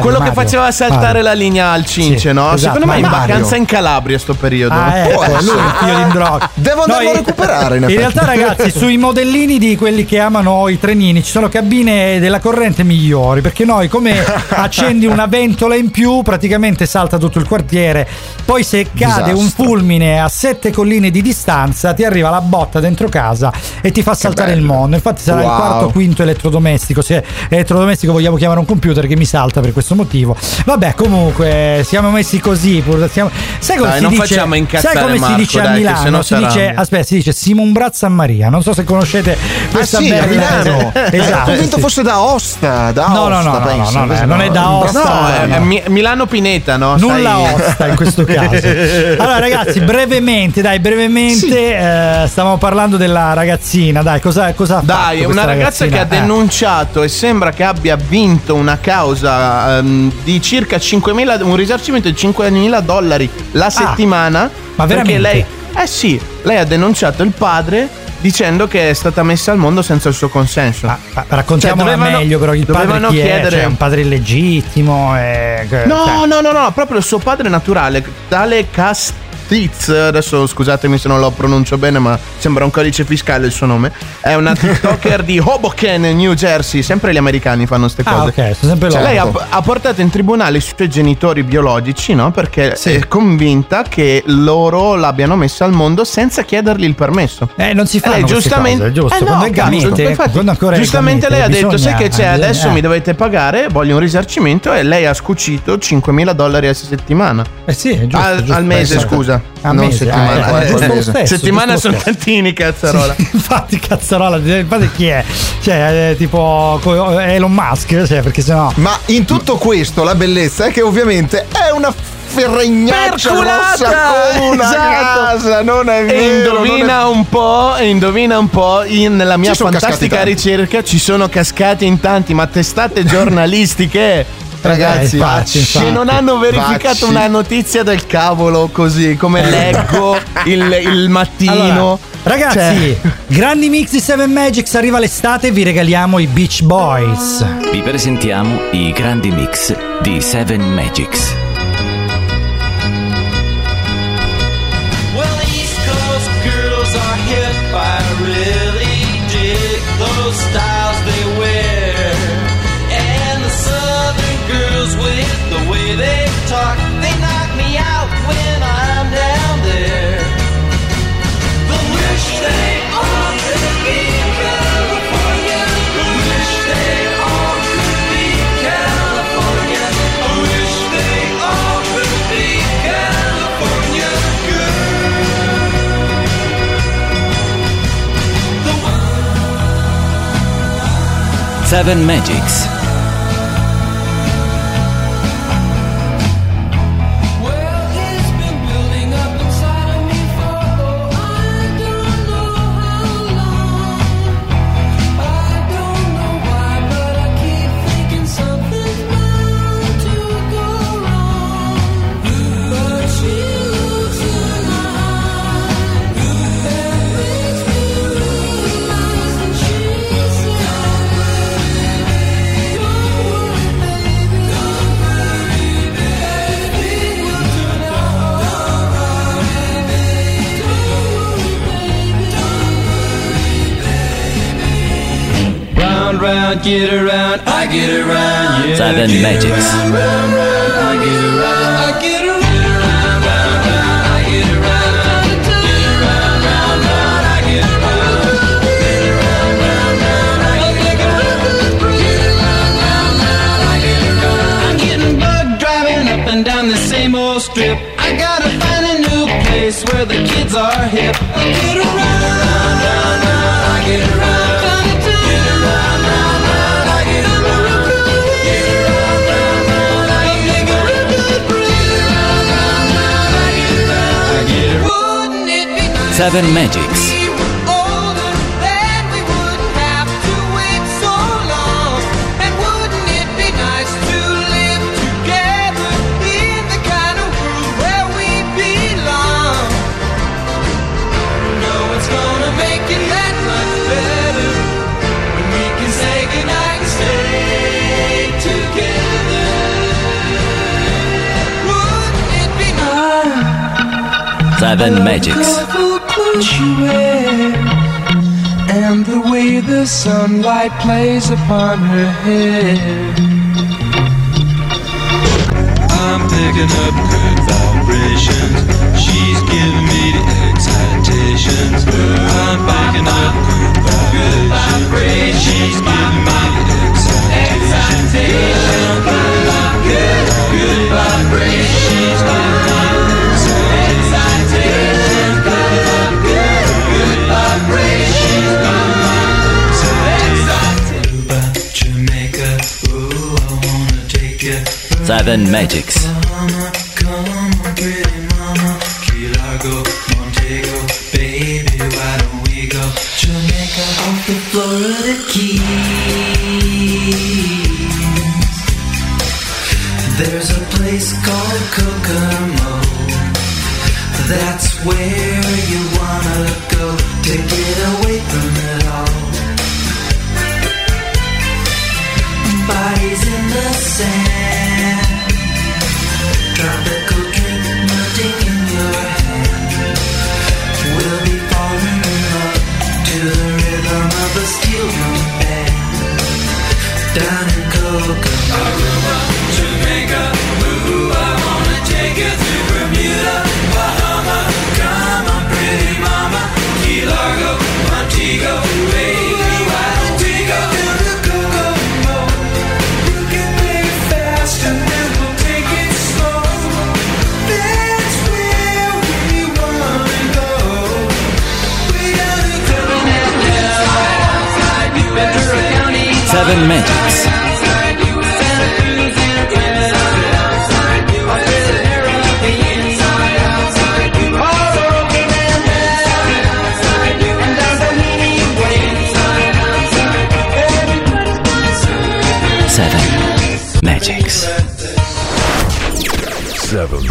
Quello che faceva saltare la linea al Cince, sì, no? Esatto. Secondo me è in vacanza in Calabria sto periodo. Lui è il figlio di Indrock. Devo andare a recuperare. In realtà, ragazzi, sui modellini di quelli che amano i trenini ci sono cabine della corrente migliori, perché noi come accendi una ventola in più praticamente salta tutto il quartiere, poi se cade un fulmine a 7 colline di distanza ti arriva la botta dentro casa e ti fa saltare il mondo. Infatti sarà il quarto o quinto elettrodomestico, se elettrodomestico vogliamo chiamare un computer, che mi salta per questo motivo. Vabbè, comunque siamo messi così, sai come si dice, Marco, si dice a Milano, si dice Simon Brazza a Maria, non so se conoscete questa Milano. Esatto. Forse da Osta, no, non è da Osta, è Milano Pineta, no? Nulla Osta in questo caso. Allora ragazzi, brevemente, sì. Stavamo parlando della ragazzina, dai, cosa ha fatto? Dai, una ragazza che ha denunciato e sembra che abbia vinto una causa di circa un risarcimento di $5.000 la settimana. Ma veramente? Perché lei ha denunciato il padre dicendo che è stata messa al mondo senza il suo consenso. Raccontiamola meglio, però il padre chi è? Cioè, un padre illegittimo? No, proprio il suo padre naturale, tale Cast Tiz, adesso scusatemi se non lo pronuncio bene, ma sembra un codice fiscale il suo nome. È una TikToker di Hoboken, New Jersey. Sempre gli americani fanno queste cose. Ah, ok, sono sempre loro. Lei ha portato in tribunale i suoi genitori biologici, no? Perché è convinta che loro l'abbiano messa al mondo senza chiedergli il permesso. Non si fa giustamente cose, giusto? No, giustamente lei ha detto: sai che c'è, adesso mi dovete pagare, voglio un risarcimento. E lei ha scucito $5,000 a settimana. Giusto, al mese, scusa. A non mese, settimana, stesso, settimana sono tantini, cazzarola. Sì, infatti, cazzarola, infatti chi è? Cioè, tipo Elon Musk, cioè, perché sennò. Ma in tutto questo la bellezza è che ovviamente è una ferragnaccia rossa con una casa, non è vero. Indovina un po', nella mia fantastica ricerca ci sono cascati in tanti, ma testate giornalistiche ragazzi, se non hanno verificato una notizia del cavolo, così come leggo il mattino. Allora, ragazzi, grandi mix di Seven Magics, arriva l'estate e vi regaliamo i Beach Boys. Vi presentiamo i grandi mix di Seven Magics. Well, East Coast girls are hip, I really dig those styles they wear. And the Southern girls with the way they talk, they knock me out when I'm down there. The wish they all could be California. The wish they all could be California. I wish they all could be California girls. The one Seven Magics. Get around, I get around, yeah. Seven Magics. Around, round, round, I get around, I get around, round, round, I get around, get around, round, round, I get around, get around, round, round, I get around, get around, round, round, I get around. I'm getting bugged driving up and down the same old strip. I gotta find a new place where the kids are hip. I get around, round, round, round, I get around. Seven Magics. Seven Magics. And the way the sunlight plays upon her head, I'm picking up good vibrations. She's giving me the excitations. I'm picking up good vibrations. She's giving me the excitations. I'm picking up good vibrations. She's giving me the excitations. Seven Magics. There's a place called Kokomo. That's where you wanna go to get away from it all. Bodies in the sand, tropical drink melting in your hand. down in Cocoa. Aruba, Jamaica, ooh, I wanna take you to Bermuda, Bahama, come on pretty mama, Key Largo, Montego, baby, why don't we go to the Cocoa Mall? You can play it fast and then we'll take it slow, that's where we wanna go, we gotta go right outside USA. Seven Magics. Seven Magics. Seven.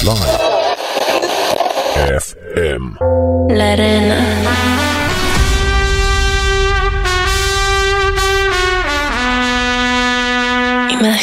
Live. FM. L'arena.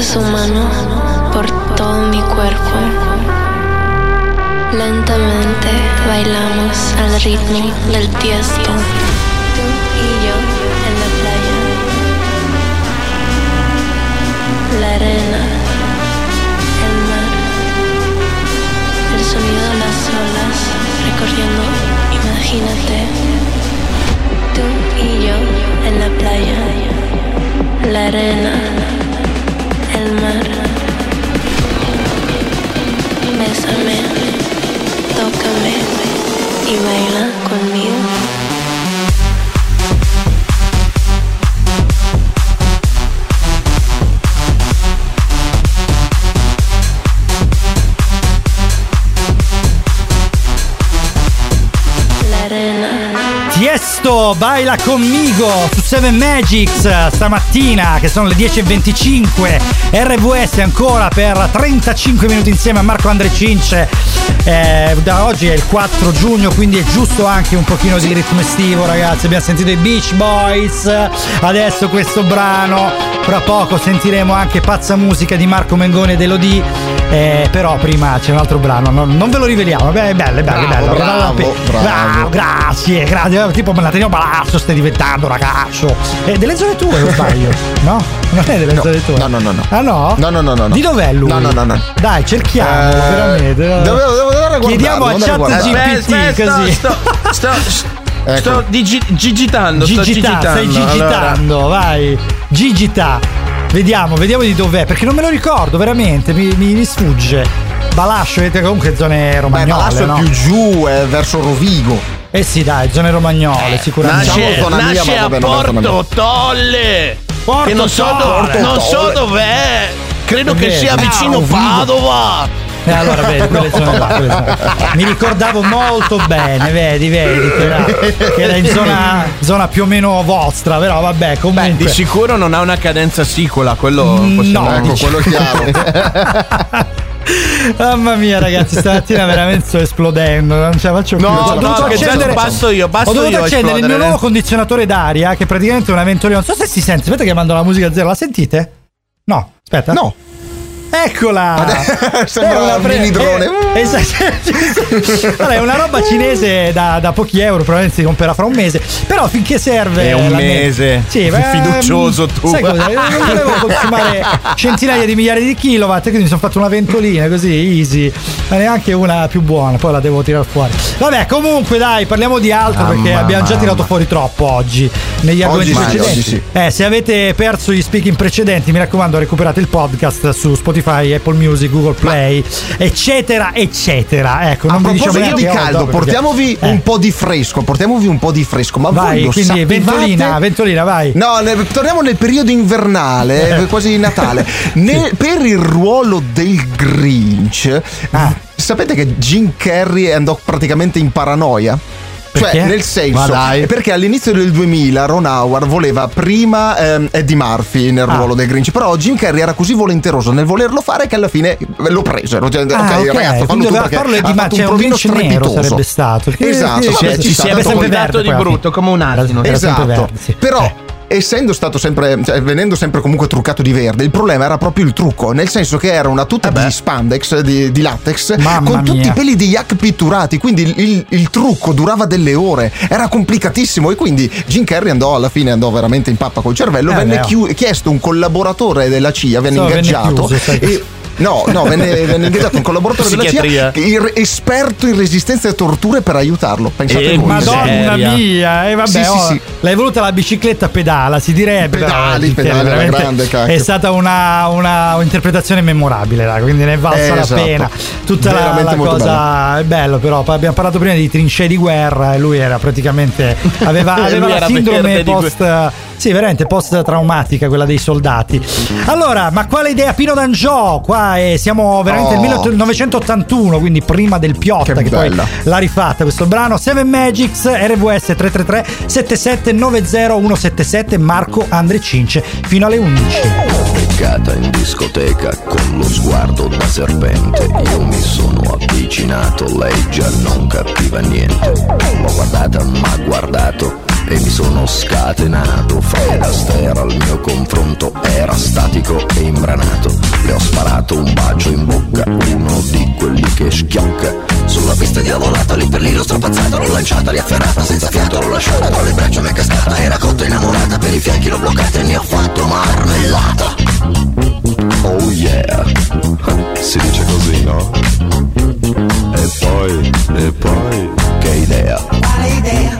Su mano por todo mi cuerpo. Lentamente bailamos al ritmo del tiesto. Tú y yo en la playa. La arena, el mar, el sonido de las olas recorriendo. Imagínate, tú y yo en la playa. La arena. El mar. Bésame, tócame y baila conmigo. Tiesto, baila conmigo su Seven Magics stamattina, che sono le 10:25. RVS ancora per 35 minuti insieme a Marco Andre Cince. Da oggi è il 4 giugno, quindi è giusto anche un pochino di ritmo estivo, ragazzi. Abbiamo sentito i Beach Boys, adesso questo brano. Fra poco sentiremo anche Pazza Musica di Marco Mengoni e dell'Odì. Però prima c'è un altro brano, non ve lo riveliamo. Beh, è bello, è bello, bravo, è bello. Bravo, grazie. Tipo me la teniamo palazzo, stai diventando ragazzo. È delle zone tue, lo sbaglio? No? Non è delle zone tue? No. Ah no? No. Di dov'è lui? No. Dai, cerchiamo, veramente. Devo guardare. Chiediamo a ChatGPT così. Sto digitando. Stai digitando, allora. Vai. Gigita. Vediamo di dov'è, perché non me lo ricordo, veramente, mi sfugge. Balascio, vedete, comunque zone romagnole. Balascio no? È più giù, è verso Rovigo. Eh sì, dai, zone romagnole, sicuramente. Nasce a Porto Tolle, che non so dov'è. Credo che sia vicino Padova. Allora vedi, quelle zone là. Mi ricordavo molto bene, vedi che era in zona più o meno vostra, però vabbè, comunque. Beh, di sicuro non ha una cadenza sicola, quello possiamo, ecco, quello chiaro. Mamma mia, ragazzi, stamattina veramente sto esplodendo. Non ce la faccio più. Ho dovuto accendere il mio nuovo condizionatore d'aria, che praticamente è una ventolina. Non so se si sente. Aspetta che mando la musica a zero. La sentite? No, aspetta. No. Eccola! Sembra una mini drone. Esatto. Allora, è una roba cinese da pochi euro, probabilmente si comprerà fra un mese. Però finché serve. È un mese. Sì, fiducioso tu. Sai cosa? Non volevo consumare centinaia di migliaia di kilowatt, quindi mi sono fatto una ventolina così, easy. Ma neanche una più buona, poi la devo tirare fuori. Vabbè, comunque dai, parliamo di altro, perché abbiamo già tirato fuori troppo oggi. Negli argomenti precedenti. Sì. Se avete perso gli speaking precedenti, mi raccomando, recuperate il podcast su Spotify, Apple Music, Google Play, eccetera, eccetera. Ecco, non a proposito di caldo, portiamovi un po' di fresco, ma vai, voi lo quindi sapevate? Ventolina, vai. No, torniamo nel periodo invernale, quasi Natale. Per il ruolo del Grinch, sapete che Jim Carrey andò praticamente in paranoia? Perché? Cioè, nel senso, perché all'inizio del 2000 Ron Howard voleva prima Eddie Murphy nel ruolo del Grinch, però Jim Carrey era così volenteroso nel volerlo fare che alla fine lo presero. Ok, ragazzo, fallo tu, perché ha fatto un provino strepitoso. Sarebbe stato esatto, ci sarebbe sempre verde di brutto come un asino. Esatto, però essendo stato sempre, cioè, venendo sempre comunque truccato di verde, il problema era proprio il trucco, nel senso che era una tuta di spandex, di latex, con tutti i peli di yak pitturati, quindi il trucco durava delle ore, era complicatissimo, e quindi Jim Carrey alla fine andò veramente in pappa col cervello. Venne chiesto un collaboratore della CIA, venne ingaggiato un collaboratore della CIA, esperto in resistenza e torture, per aiutarlo. Pensate voi. Madonna mia, sì. L'hai voluta la bicicletta pedala, si direbbe. Pedali, era grande, cacchio. È stata una interpretazione memorabile, raga, quindi ne è valsa la pena. Tutta la cosa è bello, però abbiamo parlato prima di trincee di guerra e lui era praticamente aveva la sindrome post sì, veramente post traumatica, quella dei soldati. Allora, ma quale idea Pino D'Angio? Qua siamo veramente nel 1981, quindi prima del Piotta, che poi l'ha rifatta questo brano. Seven Magics, RVS 333 7790177, Marco, Andre, Cince, fino alle 11. Beccata in discoteca con lo sguardo da serpente, io mi sono avvicinato, lei già non capiva niente. L'ho guardata, m'ha guardato e mi sono scatenato. Fred Astaire al mio confronto era statico e imbranato. Le ho sparato un bacio in bocca, uno di quelli che schiocca. Sulla pista diavolata, lì per lì l'ho strapazzata, l'ho lanciata, riafferrata, senza fiato l'ho lasciata, con le braccia mi è cascata, era cotta innamorata, per i fianchi l'ho bloccata e ne ho fatto marmellata. Oh yeah, si dice così, no? E poi, che idea? Quale idea?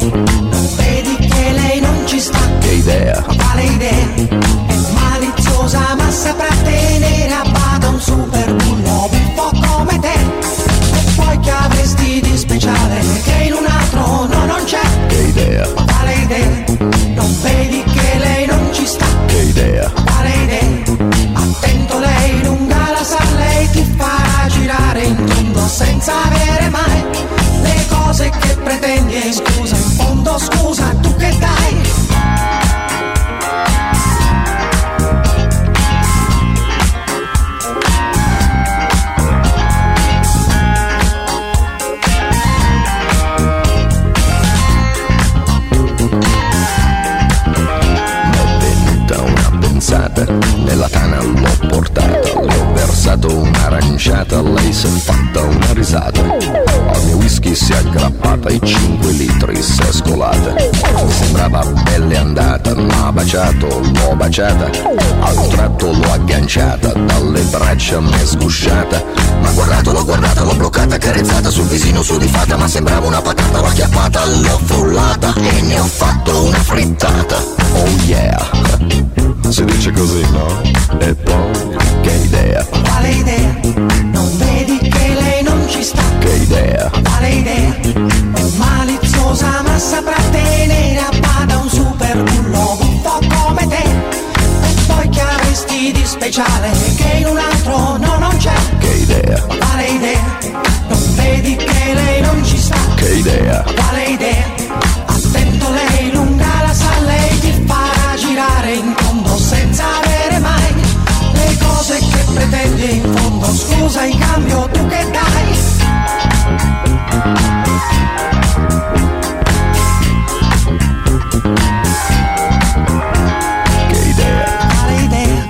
Vedi che lei non ci sta. Che idea? Quale idea? È maliziosa ma saprà tenere a bada un super bullo buffo come te. E poi che avresti di speciale che in un altro non c'è? Che idea? Quale idea? Non vedi che lei non ci sta. Che idea? Quale idea? Attento, lei lunga la sa, lei ti farà girare in tondo senza avere mai le cose che pretendi. E scusa, in fondo scusa, tu che dai? Nella tana l'ho portata, le ho versato un'aranciata, lei si è fatta una risata, al mio whisky si è aggrappata, i 5 litri si è scolata. Mi sembrava belle andata, ma baciato, l'ho baciata, a un tratto l'ho agganciata, dalle braccia mi è sgusciata. Ma guardato, l'ho guardata, l'ho bloccata, carezzata sul visino sudifata, ma sembrava una patata, l'ho acchiappata, l'ho frullata e ne ho fatto una frittata. Oh yeah, si dice così, no? E poi, che idea? Quale idea? Non vedi che lei non ci sta. Che idea? Quale idea? È maliziosa ma saprà tenere a bada un super bullo buffo come te. E poi che avresti di speciale che in un altro non c'è? Che idea? Quale idea? Non vedi che lei non ci sta. Che idea? Quale idea? Attento, lei lunga la sa, lei ti farà girare in senza avere mai le cose che pretendi, in fondo scusa, in cambio tu che dai? Che idea? Quale idea?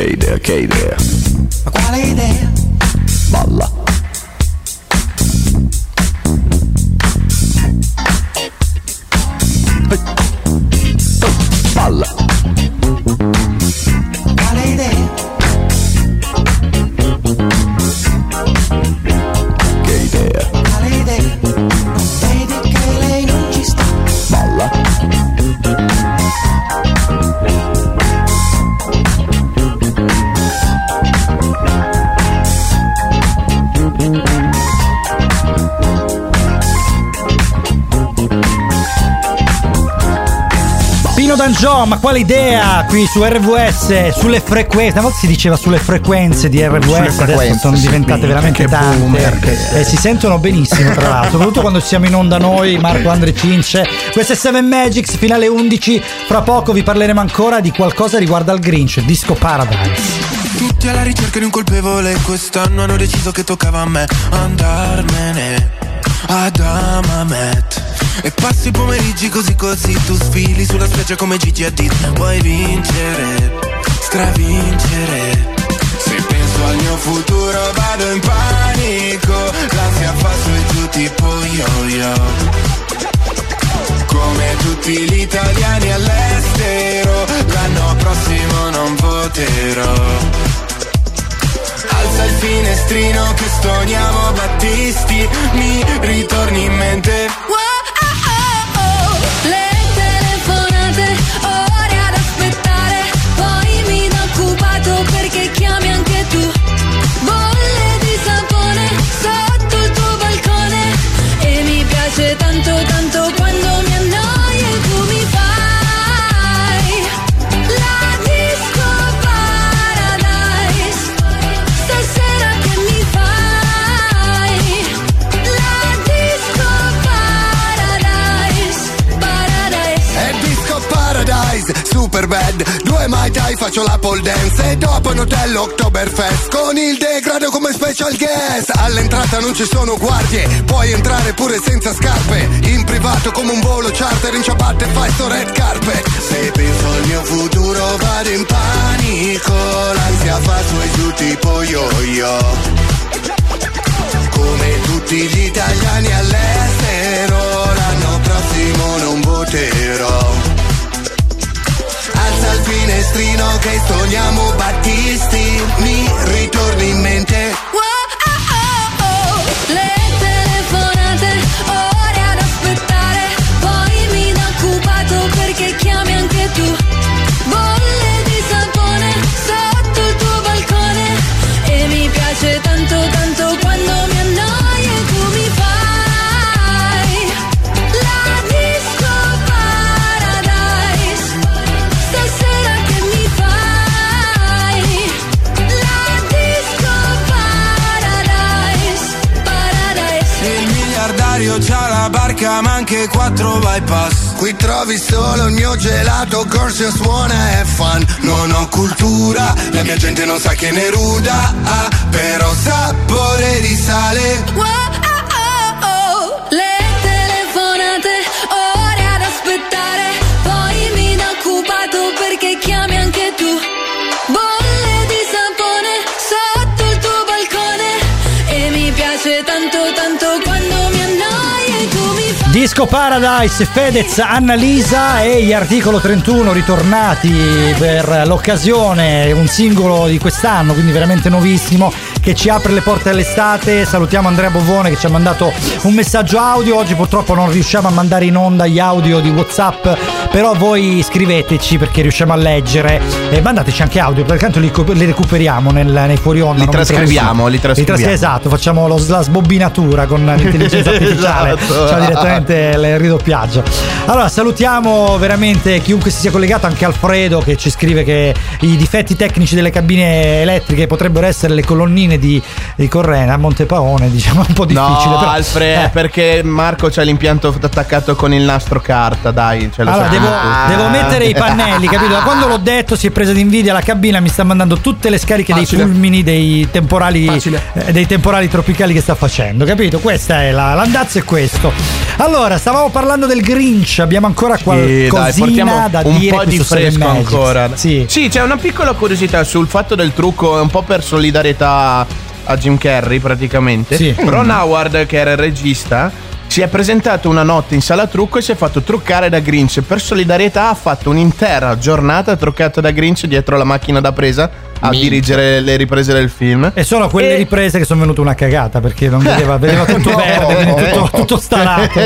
Che idea. Ma quale idea? Balla. Balla. Quale idea? Che idea? Quale idea? Non vedi che lei non ci sta? Balla. Pino D'Angio, ma quale idea, qui su RVS, sulle frequenze, una volta si diceva sulle frequenze di RVS, adesso sono diventate veramente tante, boomer, si sentono benissimo tra l'altro, soprattutto quando siamo in onda noi, Marco, Andre, Cince. Queste Seven Magics, finale 11, fra poco vi parleremo ancora di qualcosa riguardo al Grinch, Disco Paradise. Tutti alla ricerca di un colpevole, quest'anno hanno deciso che toccava a me andarmene ad Amamet. E passi i pomeriggi così, tu sfili sulla spiaggia come Gigi Hadid. Vuoi vincere, stravincere. Se penso al mio futuro vado in panico, l'ansia fa su e giù tipo yo-yo. Come tutti gli italiani all'estero, l'anno prossimo non voterò. Alza il finestrino che stoniamo Battisti, mi ritorni in mente. Wow, oh, oh, oh. Le telefonate, ore ad aspettare, poi mi da occupato perché chiami anche tu. Bolle di sapone sotto il tuo balcone, e mi piace tanto quando mi annoio e tu mi fai la disco. Super bad, due mai tai, faccio la pole dance e dopo un hotel Oktoberfest con il degrado come special guest. All'entrata non ci sono guardie, puoi entrare pure senza scarpe, in privato come un volo charter, in ciabatte fai sto red carpet. Se penso al mio futuro vado in panico, l'ansia fa su e giù tipo yo-yo. Come tutti gli italiani all'estero, l'anno prossimo non voterò. Alza il finestrino che sogniamo Battisti, mi ritorni in mente. Wow, oh, oh, oh. Le telefonate, ore ad aspettare, poi mi da occupato perché chiami anche tu. Bolle di sapone sotto il tuo balcone, e mi piace tanto quando mi annoio e tu mi fai la disco paradise. Stasera che mi fai la disco paradise. Il miliardario c'ha la barca ma anche 4 bypass. Qui trovi solo il mio gelato, Corsio suona e fan. Non ho cultura, la mia gente non sa che ne ruda, però sapore di sale. Wow, oh, oh, oh. Le telefonate, ore ad aspettare, poi mi da occupato perché chiami anche tu. Bolle di sapone sotto il tuo balcone, e mi piace tanto quando mi annoio e tu mi fai. Disco Paradise, Fedez, Annalisa e gli Articolo 31 ritornati per l'occasione, un singolo di quest'anno, quindi veramente nuovissimo, che ci apre le porte all'estate. Salutiamo Andrea Bovone che ci ha mandato un messaggio audio. Oggi purtroppo non riusciamo a mandare in onda gli audio di WhatsApp, però voi scriveteci perché riusciamo a leggere, e mandateci anche audio, perché tanto li recuperiamo nei fuori onda, li trascriviamo. Esatto, facciamo la sbobbinatura con l'intelligenza artificiale. Esatto. Cioè direttamente il ridoppiaggio. Allora salutiamo veramente chiunque si sia collegato, anche Alfredo che ci scrive che i difetti tecnici delle cabine elettriche potrebbero essere le colonnine fine di Correna a Montepaone, diciamo, è un po' difficile. No, però, Alfred, perché Marco c'ha l'impianto attaccato con il nastro carta, dai. Allora, devo mettere i pannelli, capito? Da quando l'ho detto si è presa d'invidia la cabina, mi sta mandando tutte le scariche dei fulmini, dei temporali tropicali che sta facendo, capito? Questa è l'andazzo, è questo. Allora, stavamo parlando del Grinch, abbiamo ancora qualcosina da dire, un po' di fresco ancora. Sì, c'è una piccola curiosità sul fatto del trucco, un po' per solidarietà a Jim Carrey praticamente. Sì. Ron Howard, che era il regista, si è presentato una notte in sala trucco e si è fatto truccare da Grinch. Per solidarietà ha fatto un'intera giornata truccata da Grinch dietro la macchina da presa a dirigere le riprese del film. E sono quelle riprese che sono venute una cagata, perché non vedeva tutto verde, tutto starato.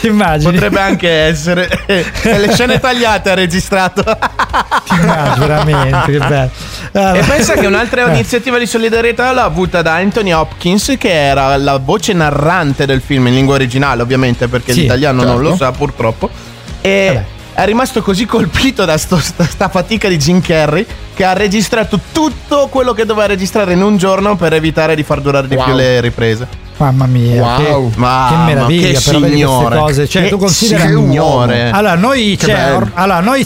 Ti immagini? Potrebbe anche essere le scene tagliate ha registrato. Ti immagini, veramente, che bello. Allora. E pensa che un'altra iniziativa di solidarietà l'ha avuta da Anthony Hopkins, che era la voce narrante del film in lingua originale, ovviamente, perché l'italiano non lo sa purtroppo. E vabbè, è rimasto così colpito da sta fatica di Jim Carrey che ha registrato tutto quello che doveva registrare in un giorno per evitare di far durare di più le riprese. Mamma mia, che meraviglia, che signore, cose. Cioè, che tu considera signore. Allora noi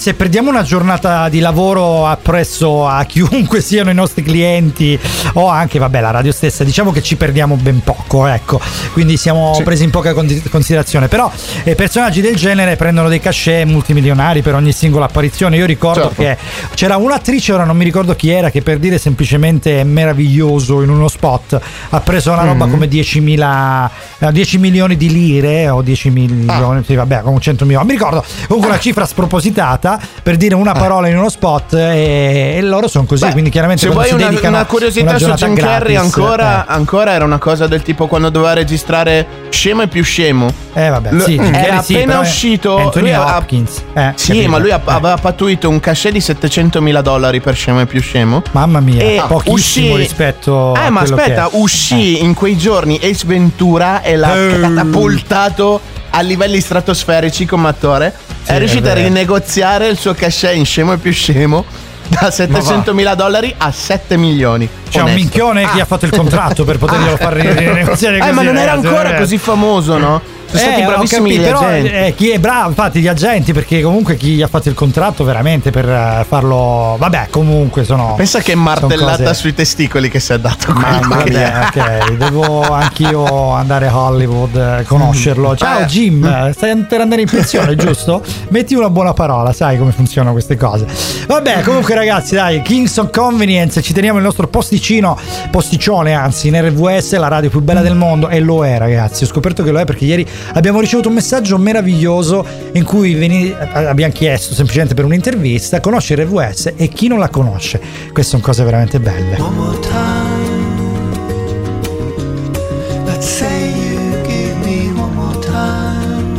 se perdiamo una giornata di lavoro appresso a chiunque siano i nostri clienti o anche la radio stessa, diciamo che ci perdiamo ben poco, ecco, quindi siamo presi in poca considerazione. Però personaggi del genere prendono dei cachet multimilionari per ogni singola apparizione. Io ricordo che c'era un'attrice, ora non mi ricordo chi era, che per dire semplicemente meraviglioso in uno spot ha preso una roba come 10 milioni di lire o 10 milioni, con 100 milioni, mi ricordo, comunque una cifra spropositata per dire una parola in uno spot, e loro sono così. Quindi chiaramente se vuoi una curiosità su Jim Carrey ancora era una cosa del tipo quando doveva registrare Scemo e più scemo, appena uscito Anthony Hopkins, ma lui aveva pattuito un cachet di $700,000 per Scemo e più scemo. Mamma mia, e pochissimo rispetto a ma aspetta, uscì in quei giorni Ace Ventura e l'ha catapultato a livelli stratosferici come attore. È riuscito a rinegoziare il suo cachet in Scemo e più scemo da $700,000 a 7 milioni. C'è un minchione che ha fatto il contratto per poterglielo far rinegoziare così. Ma non era ancora così famoso, no? Chi è bravo, infatti, gli agenti, perché comunque chi gli ha fatto il contratto veramente per farlo, comunque sono. Pensa che martellata sui testicoli che si è dato. Mamma mia, devo anch'io andare a Hollywood, conoscerlo. Ciao Jim, stai per andare in pensione, giusto? Metti una buona parola, sai come funzionano queste cose. Vabbè, comunque ragazzi, dai, Kings of Convenience, ci teniamo il nostro posticcione, anzi, in RVS, la radio più bella del mondo, e lo è, ragazzi. Ho scoperto che lo è perché ieri abbiamo ricevuto un messaggio meraviglioso in cui abbiamo chiesto semplicemente per un'intervista: conosci il RVS e chi non la conosce? Queste sono cose veramente belle. One more time, let's say you give me one more time,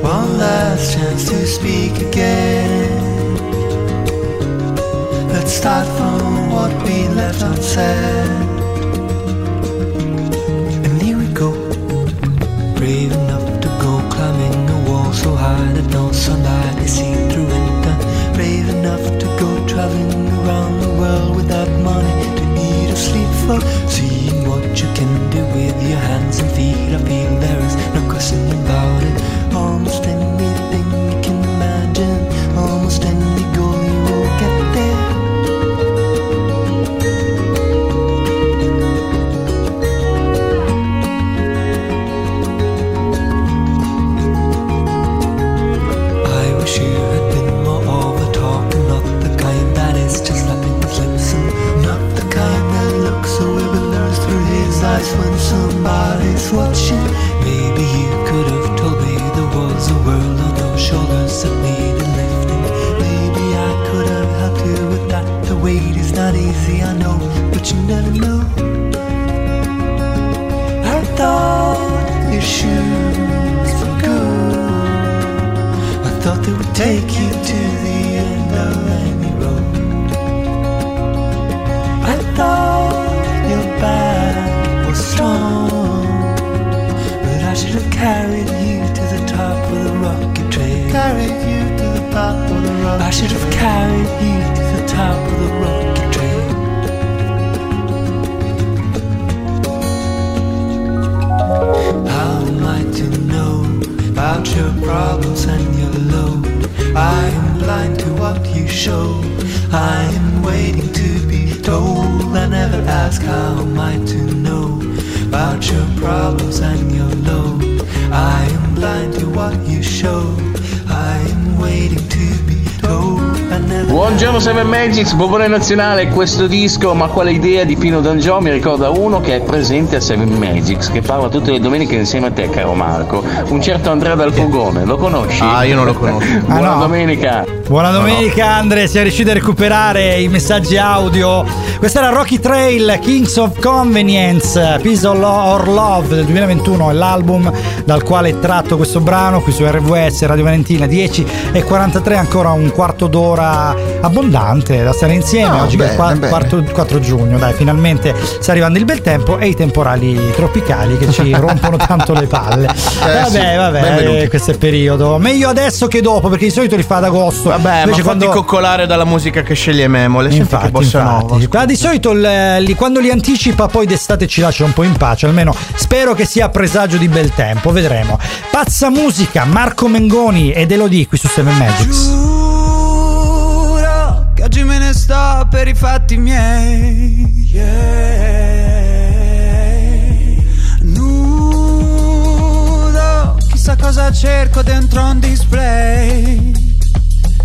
one last chance to speak again. Let's start from what we left unsaid. Brave enough to go climbing a wall so high that no sunlight is seen through winter. Brave enough to go traveling around the world without money to eat or sleep for. Seeing what you can do with your hands and feet, I feel there is no question about it. Almost anything you can imagine, almost any goal you will get there. When somebody's watching, maybe you could have told me there was a world on your shoulders that needed lifting. Maybe I could have helped you with that. The weight is not easy, I know, but you never know. I thought your shoes were good, I thought they would take you to the end of any road. I thought your back strong, but I should have carried you to the top of the rocket trail. Carried you to the top of the rocket trail. I should have carried you to the top of the rocket trail. problems and your load. I am blind to what you show. I am waiting to be told. I never ask how am I to know about your problems and your load. I am blind to what you show. I am waiting to be told. Buongiorno Seven Magics, Bobone Nazionale. Questo disco, ma quale idea di Pino D'Angio, mi ricorda uno che è presente a Seven Magics, che parla tutte le domeniche insieme a te, caro Marco. Un certo Andrea Dal Fogone, lo conosci? Ah, io non lo conosco. Buona domenica. Buona domenica, no. Andre, sei riuscito a recuperare i messaggi audio. Questa era Rocky Trail, Kings of Convenience, Peace or Love del 2021, è l'album dal quale è tratto questo brano qui su RVS, Radio Valentina, 10:43, ancora un quarto d'ora abbondante da stare insieme. Oggi è 4 giugno, dai, finalmente sta arrivando il bel tempo e i temporali tropicali che ci rompono tanto le palle. Vabbè, questo è periodo meglio adesso che dopo, perché di solito li fa ad agosto. Vabbè, invece ma quando coccolare dalla musica che sceglie Memo, le infatti, infatti. Di solito quando li anticipa poi d'estate ci lascia un po' in pace, almeno spero che sia presagio di bel tempo, vedremo. Pazza musica, Marco Mengoni ed Elodie qui su Seven Magics. Oggi me ne sto per i fatti miei, yeah. Nudo, chissà cosa cerco dentro un display,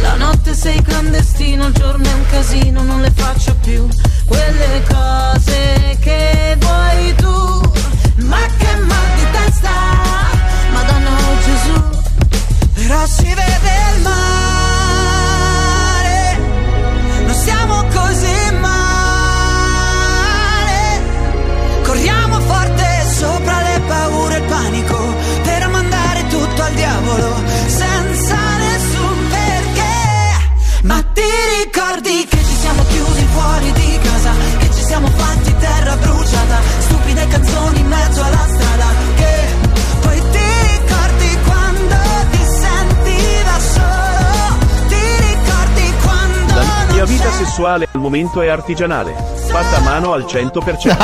La notte sei clandestino, il giorno è un casino, non le faccio più quelle cose che vuoi tu. Ma che mal di testa, Madonna o Gesù. Però si vede il mare, non siamo così male. Corriamo forte sopra le paure e il panico per mandare tutto al diavolo senza nessun perché. Ma ti ricordi che ci siamo chiusi fuori di casa, che ci siamo fatti terra bruciata, stupide canzoni in mezzo alla strada, che poi ti ricordi quando ti senti da solo, ti ricordi quando la mia vita sessuale al momento è artigianale, fatta a mano al 100%.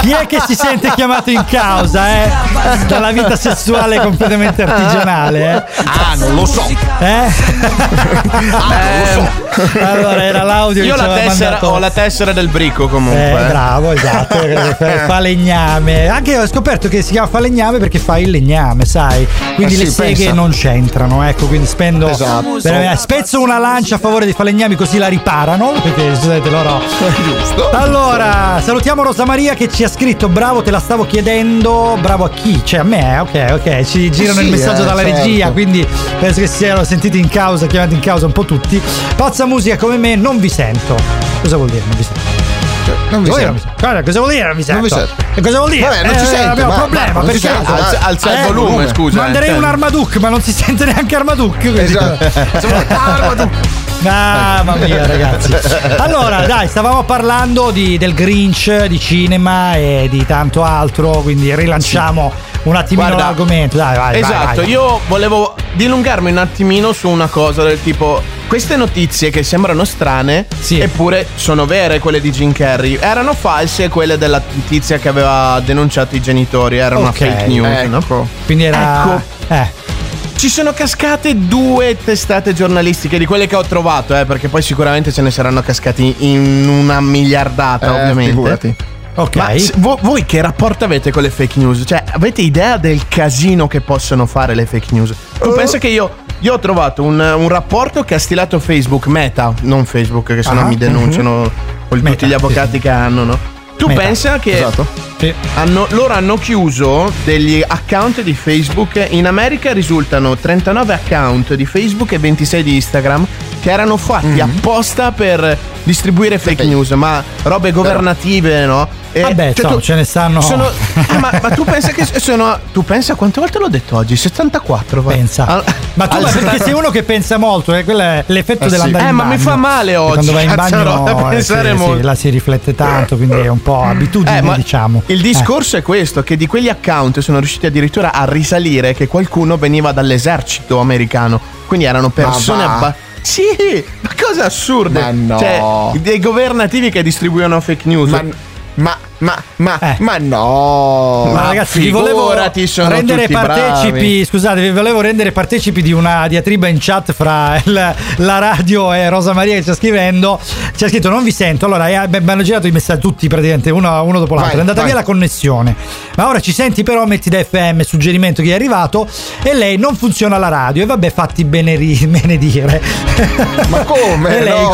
Chi è che si sente chiamato in causa, dalla vita sessuale completamente artigianale, non lo so, non lo so. Allora era l'audio. Io che ho la tessera del brico comunque. Bravo, esatto. Falegname. Anche ho scoperto che si chiama falegname perché fa il legname, sai. Quindi le seghe non c'entrano, ecco, quindi spendo spezzo una lancia a favore dei falegnami così la riparano, perché scusate loro. Giusto. Allora, salutiamo Rosa Maria che ci ha scritto: "Bravo, te la stavo chiedendo". Bravo a chi? Cioè a me, ok. Ci girano il messaggio dalla regia, quindi penso che siano sentiti in causa, chiamati in causa un po' tutti. Pazza musica come me non vi sento. Cosa vuol dire non vi sento? Non vi sento. Guarda, cosa vuol dire non vi sento? Non vi sento. E cosa vuol dire? Vabbè, non ci sento. Abbiamo un problema, perché alza il volume, scusa. Manderei un Armaduc, ma non si sente neanche Armaduc. Armaduc. Mamma mia, ragazzi. Allora, dai, stavamo parlando del Grinch, di cinema e di tanto altro, quindi rilanciamo un attimino l'argomento. Dai, vai. Esatto, vai. Io volevo dilungarmi un attimino su una cosa del tipo: queste notizie che sembrano strane, sì, eppure sono vere, quelle di Jim Carrey. Erano false quelle della tizia che aveva denunciato i genitori. Era una fake news, ecco. Quindi era... Ecco. Ci sono cascate due testate giornalistiche, di quelle che ho trovato, perché poi sicuramente ce ne saranno cascati in una miliardata, ovviamente. Figurati. Ok. Ma voi che rapporto avete con le fake news? Cioè, avete idea del casino che possono fare le fake news? Tu pensa che io ho trovato un rapporto che ha stilato Facebook, Meta, non Facebook, che sennò mi denunciano con tutti gli avvocati che hanno, no? Tu pensa che loro hanno chiuso degli account di Facebook. In America risultano 39 account di Facebook e 26 di Instagram che erano fatti apposta per distribuire fake news, ma robe governative, no? Vabbè, cioè, ce ne stanno. Ma tu pensa che sono. Tu pensa quante volte l'ho detto oggi? 74. Vai. Pensa. Ma tu perché sei uno che pensa molto, quello è l'effetto dell'andare in bagno. Ma mi fa male oggi. Quando vai in bagno, la si riflette tanto, quindi è un po' abitudine, diciamo. Il discorso è questo: che di quegli account sono riusciti addirittura a risalire che qualcuno veniva dall'esercito americano. Quindi erano persone sì, ma cose assurde. Ma no. Cioè, dei governativi che distribuivano fake news. Ma no, ma ragazzi, vi volevo rendere partecipi, scusate, vi volevo rendere partecipi di una diatriba in chat fra la radio e Rosa Maria che sta scrivendo. C'è scritto: non vi sento. Allora mi hanno girato i messaggi tutti praticamente uno dopo l'altro, è andata via la connessione, ma ora ci senti, però metti da FM, suggerimento che è arrivato, e lei: non funziona la radio. E vabbè, fatti benedire. Ma come? E lei,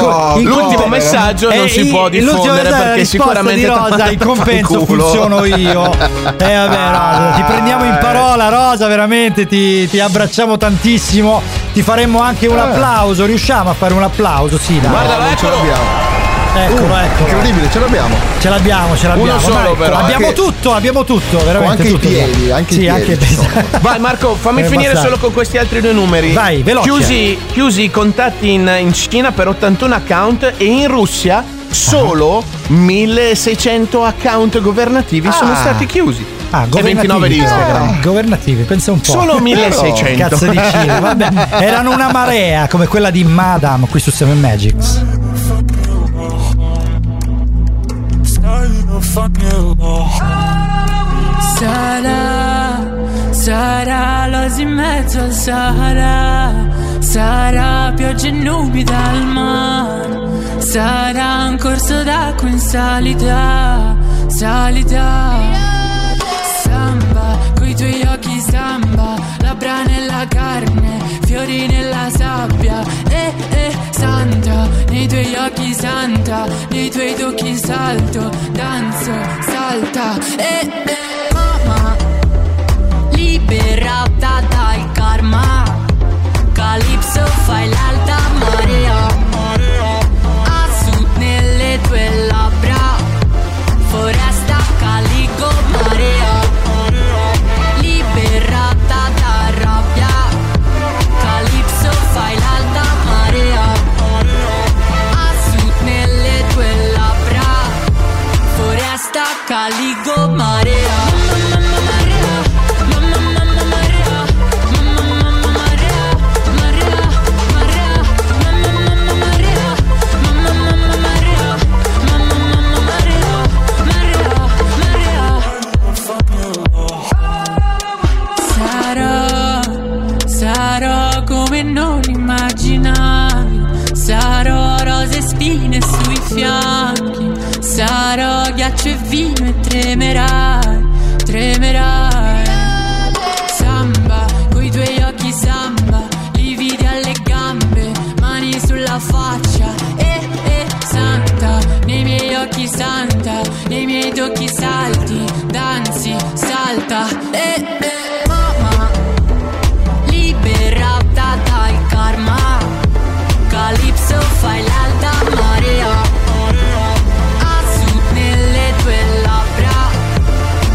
l'ultimo messaggio non si può diffondere perché sicuramente Rosa, in compenso funziono io. Vabbè, Rosa, ti prendiamo in parola, Rosa, veramente ti abbracciamo tantissimo. Ti faremmo anche un applauso. Riusciamo a fare un applauso? Sì, dai. Guarda, eccolo. Incredibile, ce l'abbiamo. Uno solo, però. Abbiamo tutto, veramente. Anche tutto. Anche i piedi. Vai, Marco, fammi finire solo con questi altri due numeri. Vai, veloce. Chiusi i contatti in Cina per 81 account e in Russia solo 1600 account governativi sono stati chiusi. E 29 di Instagram. Governativi, pensa un po'. Solo 1600. Cazzo di Cina, vabbè. Erano una marea come quella di Madame qui su Seven Magics. Sarà l'osi in mezzo al Sahara, sarà pioggia e nubi dal mare, sarà un corso d'acqua in salita. Samba, coi tuoi occhi samba, labbra nella carne, fiori nella sabbia, santa, nei tuoi occhi santa, nei tuoi tocchi salto, danzo, salta, mamma, liberata dal karma, Calipso fai l'alta marea, a sud nelle tue labbra, foresta calico marea, liberata da rabbia, Calipso fai l'alta marea, a sud nelle tue labbra, foresta calico marea. Non immaginare, sarò rose e spine sui fianchi, sarò ghiaccio e vino e tremerai. Samba, coi tuoi occhi samba, lividi alle gambe, mani sulla faccia, santa, nei miei occhi santa, nei miei tocchi salti, danzi, salta, mamma, libera dal karma, Calipso fai l'alta marea, a sud nelle tue labbra,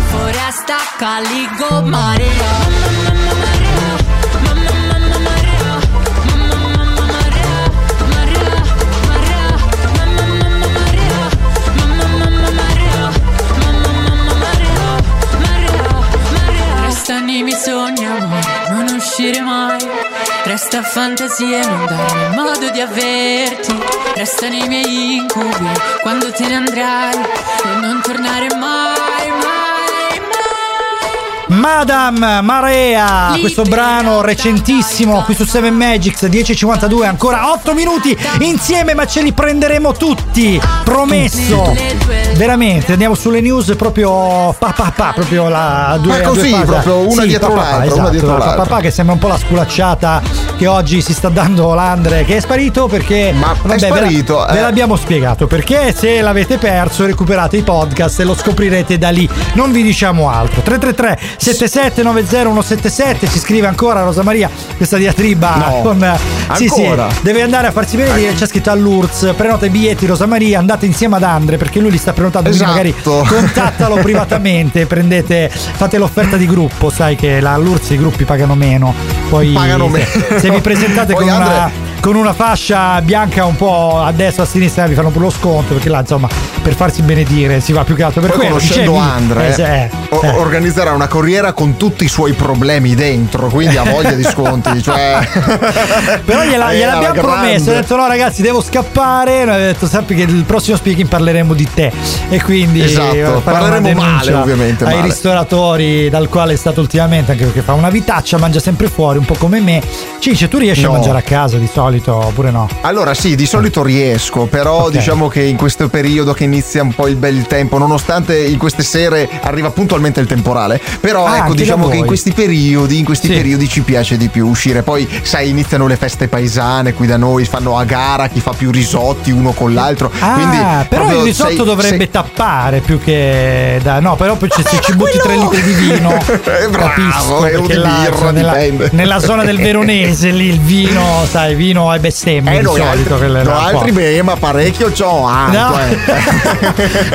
foresta calica. uscire mai. Resta fantasia e non darmi modo di averti. Resta nei miei incubi quando te ne andrai e non tornare mai, mai, mai. Madame Marea, libera, questo brano recentissimo qui su Seven Magics. 10:52, ancora 8 minuti insieme, ma ce li prenderemo tutti, promesso. Veramente, andiamo sulle news proprio proprio la due, ma così, due proprio una, sì, dietro l'altra, esatto, una dietro l'altra. Papà che sembra un po' la sculacciata che oggi si sta dando l'Andre, che è sparito perché ma vabbè, è sparito, ve l'abbiamo spiegato perché, se l'avete perso recuperate i podcast e lo scoprirete da lì, non vi diciamo altro. 333 77 90 177, si scrive ancora Rosa Maria questa diatriba, no, con sì, deve andare a farsi vedere, c'è scritto all'URSS, prenota i biglietti Rosa Maria, andate insieme ad Andre perché lui li sta prenotando, esatto, magari contattalo privatamente, prendete, fate l'offerta di gruppo, sai che all'URSS i gruppi pagano meno, poi pagano meno. Se vi presentate poi con Andre... con una fascia bianca un po' a destra a sinistra vi fanno pure lo sconto, perché là insomma per farsi benedire si va più che altro per poi quello. Conoscendo Andre organizzerà una corriera con tutti i suoi problemi dentro, quindi ha voglia di sconti, cioè però gliel'abbiamo promesso, ha detto no ragazzi devo scappare, ha detto sappi che il prossimo speaking parleremo di te, e quindi esatto, parleremo male ovviamente ai ristoratori dal quale è stato ultimamente, anche perché fa una vitaccia, mangia sempre fuori un po' come me. Cince, tu riesci a mangiare a casa di solito oppure no? Allora sì, di solito riesco, però okay, diciamo che in questo periodo che inizia un po' il bel tempo, nonostante in queste sere arriva puntualmente il temporale, però ecco diciamo che in questi periodi ci piace di più uscire. Poi sai, iniziano le feste paesane qui da noi, fanno a gara chi fa più risotti uno con l'altro, quindi però il risotto dovrebbe tappare più che da no, però poi se ci butti 3 litri di vino bravo, è un birra, nella zona del Veronese lì il vino, sai, vino e bestemmie di solito, altri beh, ma parecchio c'ho anche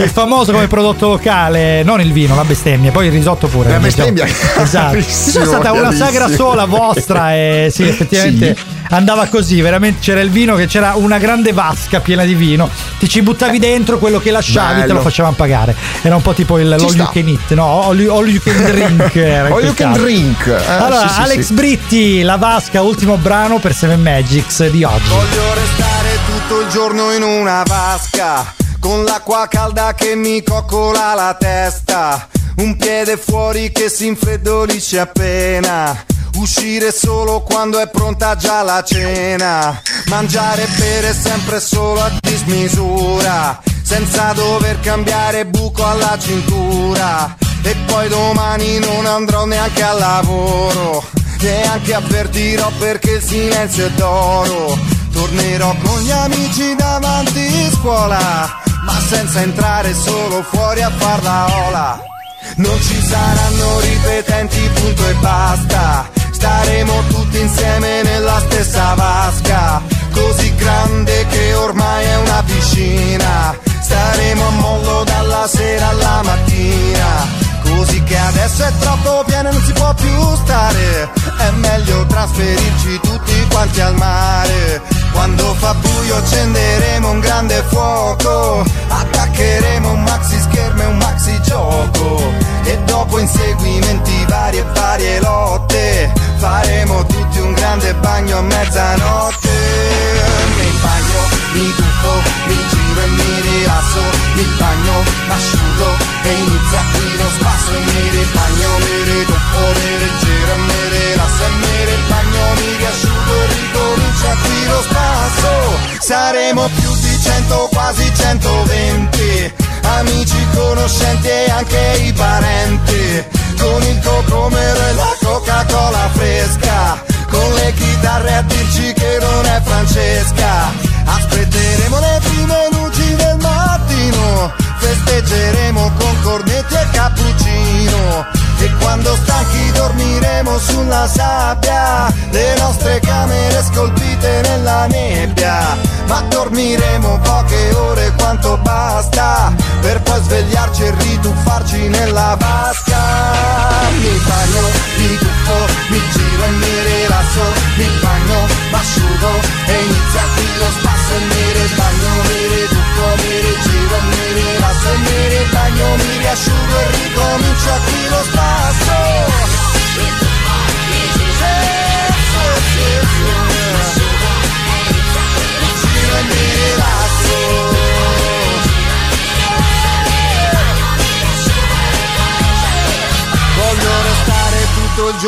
il famoso come prodotto locale, non il vino, la bestemmia, poi il risotto pure la bestemmia, esatto, è stata una sagra sola vostra e sì effettivamente sì, andava così, veramente c'era il vino, che c'era una grande vasca piena di vino, ti ci buttavi dentro, quello che lasciavi bello, te lo facevano pagare, era un po' tipo il all you can eat, no, all you can drink era all you can drink. Allora sì, Alex Britti, La Vasca, ultimo brano per Seven Magics di oggi. Voglio restare tutto il giorno in una vasca con l'acqua calda che mi coccola la testa, un piede fuori che si infreddolisce appena, uscire solo quando è pronta già la cena, mangiare e bere sempre solo a dismisura, senza dover cambiare buco alla cintura, e poi domani non andrò neanche al lavoro, neanche avvertirò perché il silenzio è d'oro, tornerò con gli amici davanti scuola, ma senza entrare, solo fuori a far la ola, non ci saranno ripetenti punto e basta, staremo tutti insieme nella stessa vasca, così grande che ormai è una piscina, staremo a mollo dalla sera alla mattina, così che adesso è troppo pieno e non si può più stare, è meglio trasferirci tutti quanti al mare, quando fa buio accenderemo un grande fuoco, attaccheremo un maxi schermo e un maxi gioco, e dopo inseguimenti vari e varie lotte, faremo tutti un grande bagno a mezzanotte, mi bagno, mi tuffo, mi giro e mi rilasso, mi bagno, m'asciugo e inizia qui lo spasso, mi ribagno, mi riduffo, mi rigiro e mi rilasso, e mi ribagno, mi riasciugo e ricomincia qui lo spasso, saremo più di 100, quasi 120 amici, conoscenti e anche i parenti, con il cocomero e la Coca-Cola fresca, con le chitarre a dirci che non è Francesca, aspetteremo le prime luci del mattino, festeggeremo con cornetti e cappuccino, e quando stanchi dormiremo sulla sabbia, le nostre camere scolpite nella nebbia, ma dormiremo poche ore quanto basta, per poi svegliarci e rituffarci nella vasca, mi bagno, mi tuffo, mi giro e mi rilasso, mi bagno, m'asciugo e inizia qui lo spasso, e mi ribagno, mi riduffo, mi rigiro e mi rilasso, e mi ribagno, mi riasciugo e ricomincio qui lo spasso, mi tuffo, mi giro.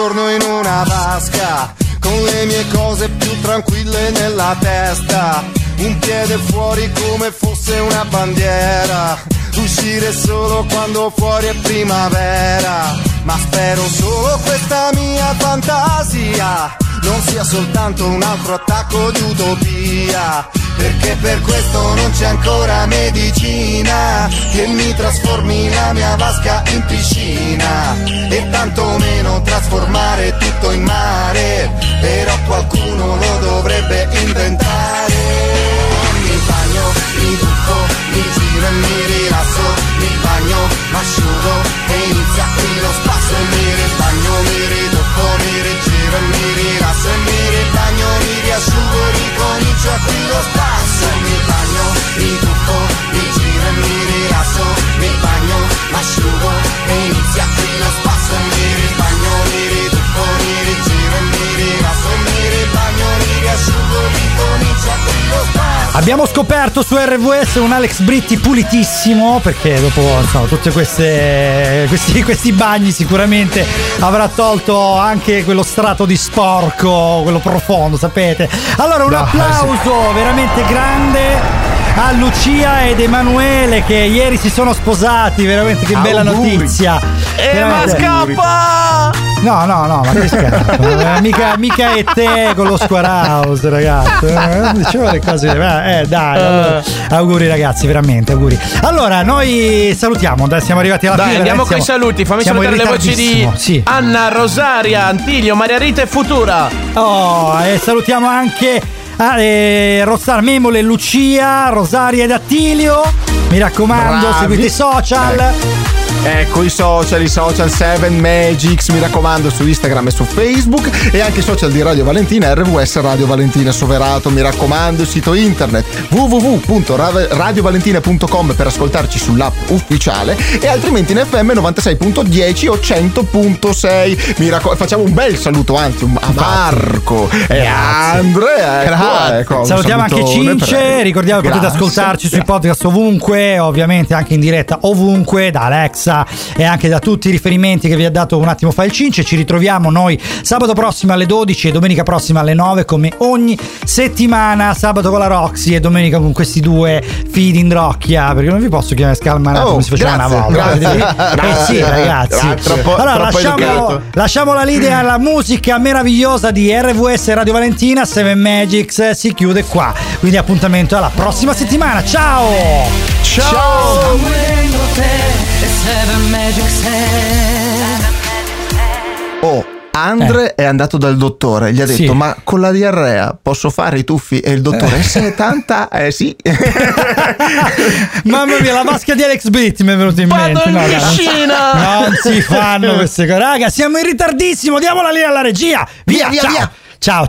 giorno in una vasca, con le mie cose più tranquille nella testa, un piede fuori come fosse una bandiera, uscire solo quando fuori è primavera, ma spero solo questa mia fantasia non sia soltanto un altro attacco di utopia, perché per questo non c'è ancora medicina che mi trasformi la mia vasca in piscina, e tantomeno trasformare tutto in mare, però qualcuno lo dovrebbe inventare. Mi bagno, mi tuffo, mi giro e mi rilasso, mi bagno, m'asciugo e inizia qui lo spasso, mi ribagno, mi riduffo, mi rigiro e mi rilasso e mi ribagno, mi riasciugo e ricomincio qui lo spasso. Mi bagno, mi tuffo, mi giro e mi rilasso, mi bagno, m'asciugo e inizia qui lo spasso, mi ribagno, mi riduffo, mi rigiro e mi rilasso e mi ribagno, mi riasciugo e ricomincio qui lo spasso. Abbiamo scoperto su RVS un Alex Britti pulitissimo, perché dopo insomma, tutti questi bagni sicuramente avrà tolto anche quello strato di sporco, quello profondo, sapete. Allora un applauso veramente grande a Lucia ed Emanuele che ieri si sono sposati, veramente che bella notizia. E ma scappa! No, ma che scappa? mica e te con lo Square House, ragazzi. Dicevo le cose. Dai, allora, auguri ragazzi, veramente auguri. Allora, noi salutiamo, siamo arrivati alla fine. Andiamo con i saluti, fammi salutare le voci di Anna, Rosaria, Antiglio, Maria Rita e Futura. Oh, e salutiamo anche Rossar, Memole, Lucia, Rosaria ed Attilio. Mi raccomando, bravi, seguite i social. Ecco i social Seven Magics, mi raccomando, su Instagram e su Facebook, e anche i social di Radio Valentina, RVS Radio Valentina Soverato, mi raccomando, il sito internet www.radiovalentina.com per ascoltarci sull'app ufficiale, e altrimenti in FM 96.10 o 100.6. Facciamo un bel saluto anzi a Marco e a Andrea, ecco, salutiamo anche Cince, ricordiamo che potete ascoltarci sui podcast ovunque, ovviamente anche in diretta ovunque, da Alexa e anche da tutti i riferimenti che vi ha dato un attimo fa il Cince. Ci ritroviamo noi sabato prossimo alle 12 e domenica prossima alle 9 come ogni settimana, sabato con la Roxy e domenica con questi due feed in rocchia, perché non vi posso chiamare scalmanato come si faceva una volta. Sì ragazzi, allora lasciamo la linea alla musica meravigliosa di RVS Radio Valentina. Seven Magics si chiude qua, quindi appuntamento alla prossima settimana. Ciao. Oh, Andre è andato dal dottore, gli ha detto: ma con la diarrea posso fare i tuffi? E il dottore: 70? Sì. Mamma mia, la vasca di Alex Britt mi è venuta in mente. No, non si fanno queste cose. Raga, siamo in ritardissimo, diamo la linea alla regia. Via. Ciao.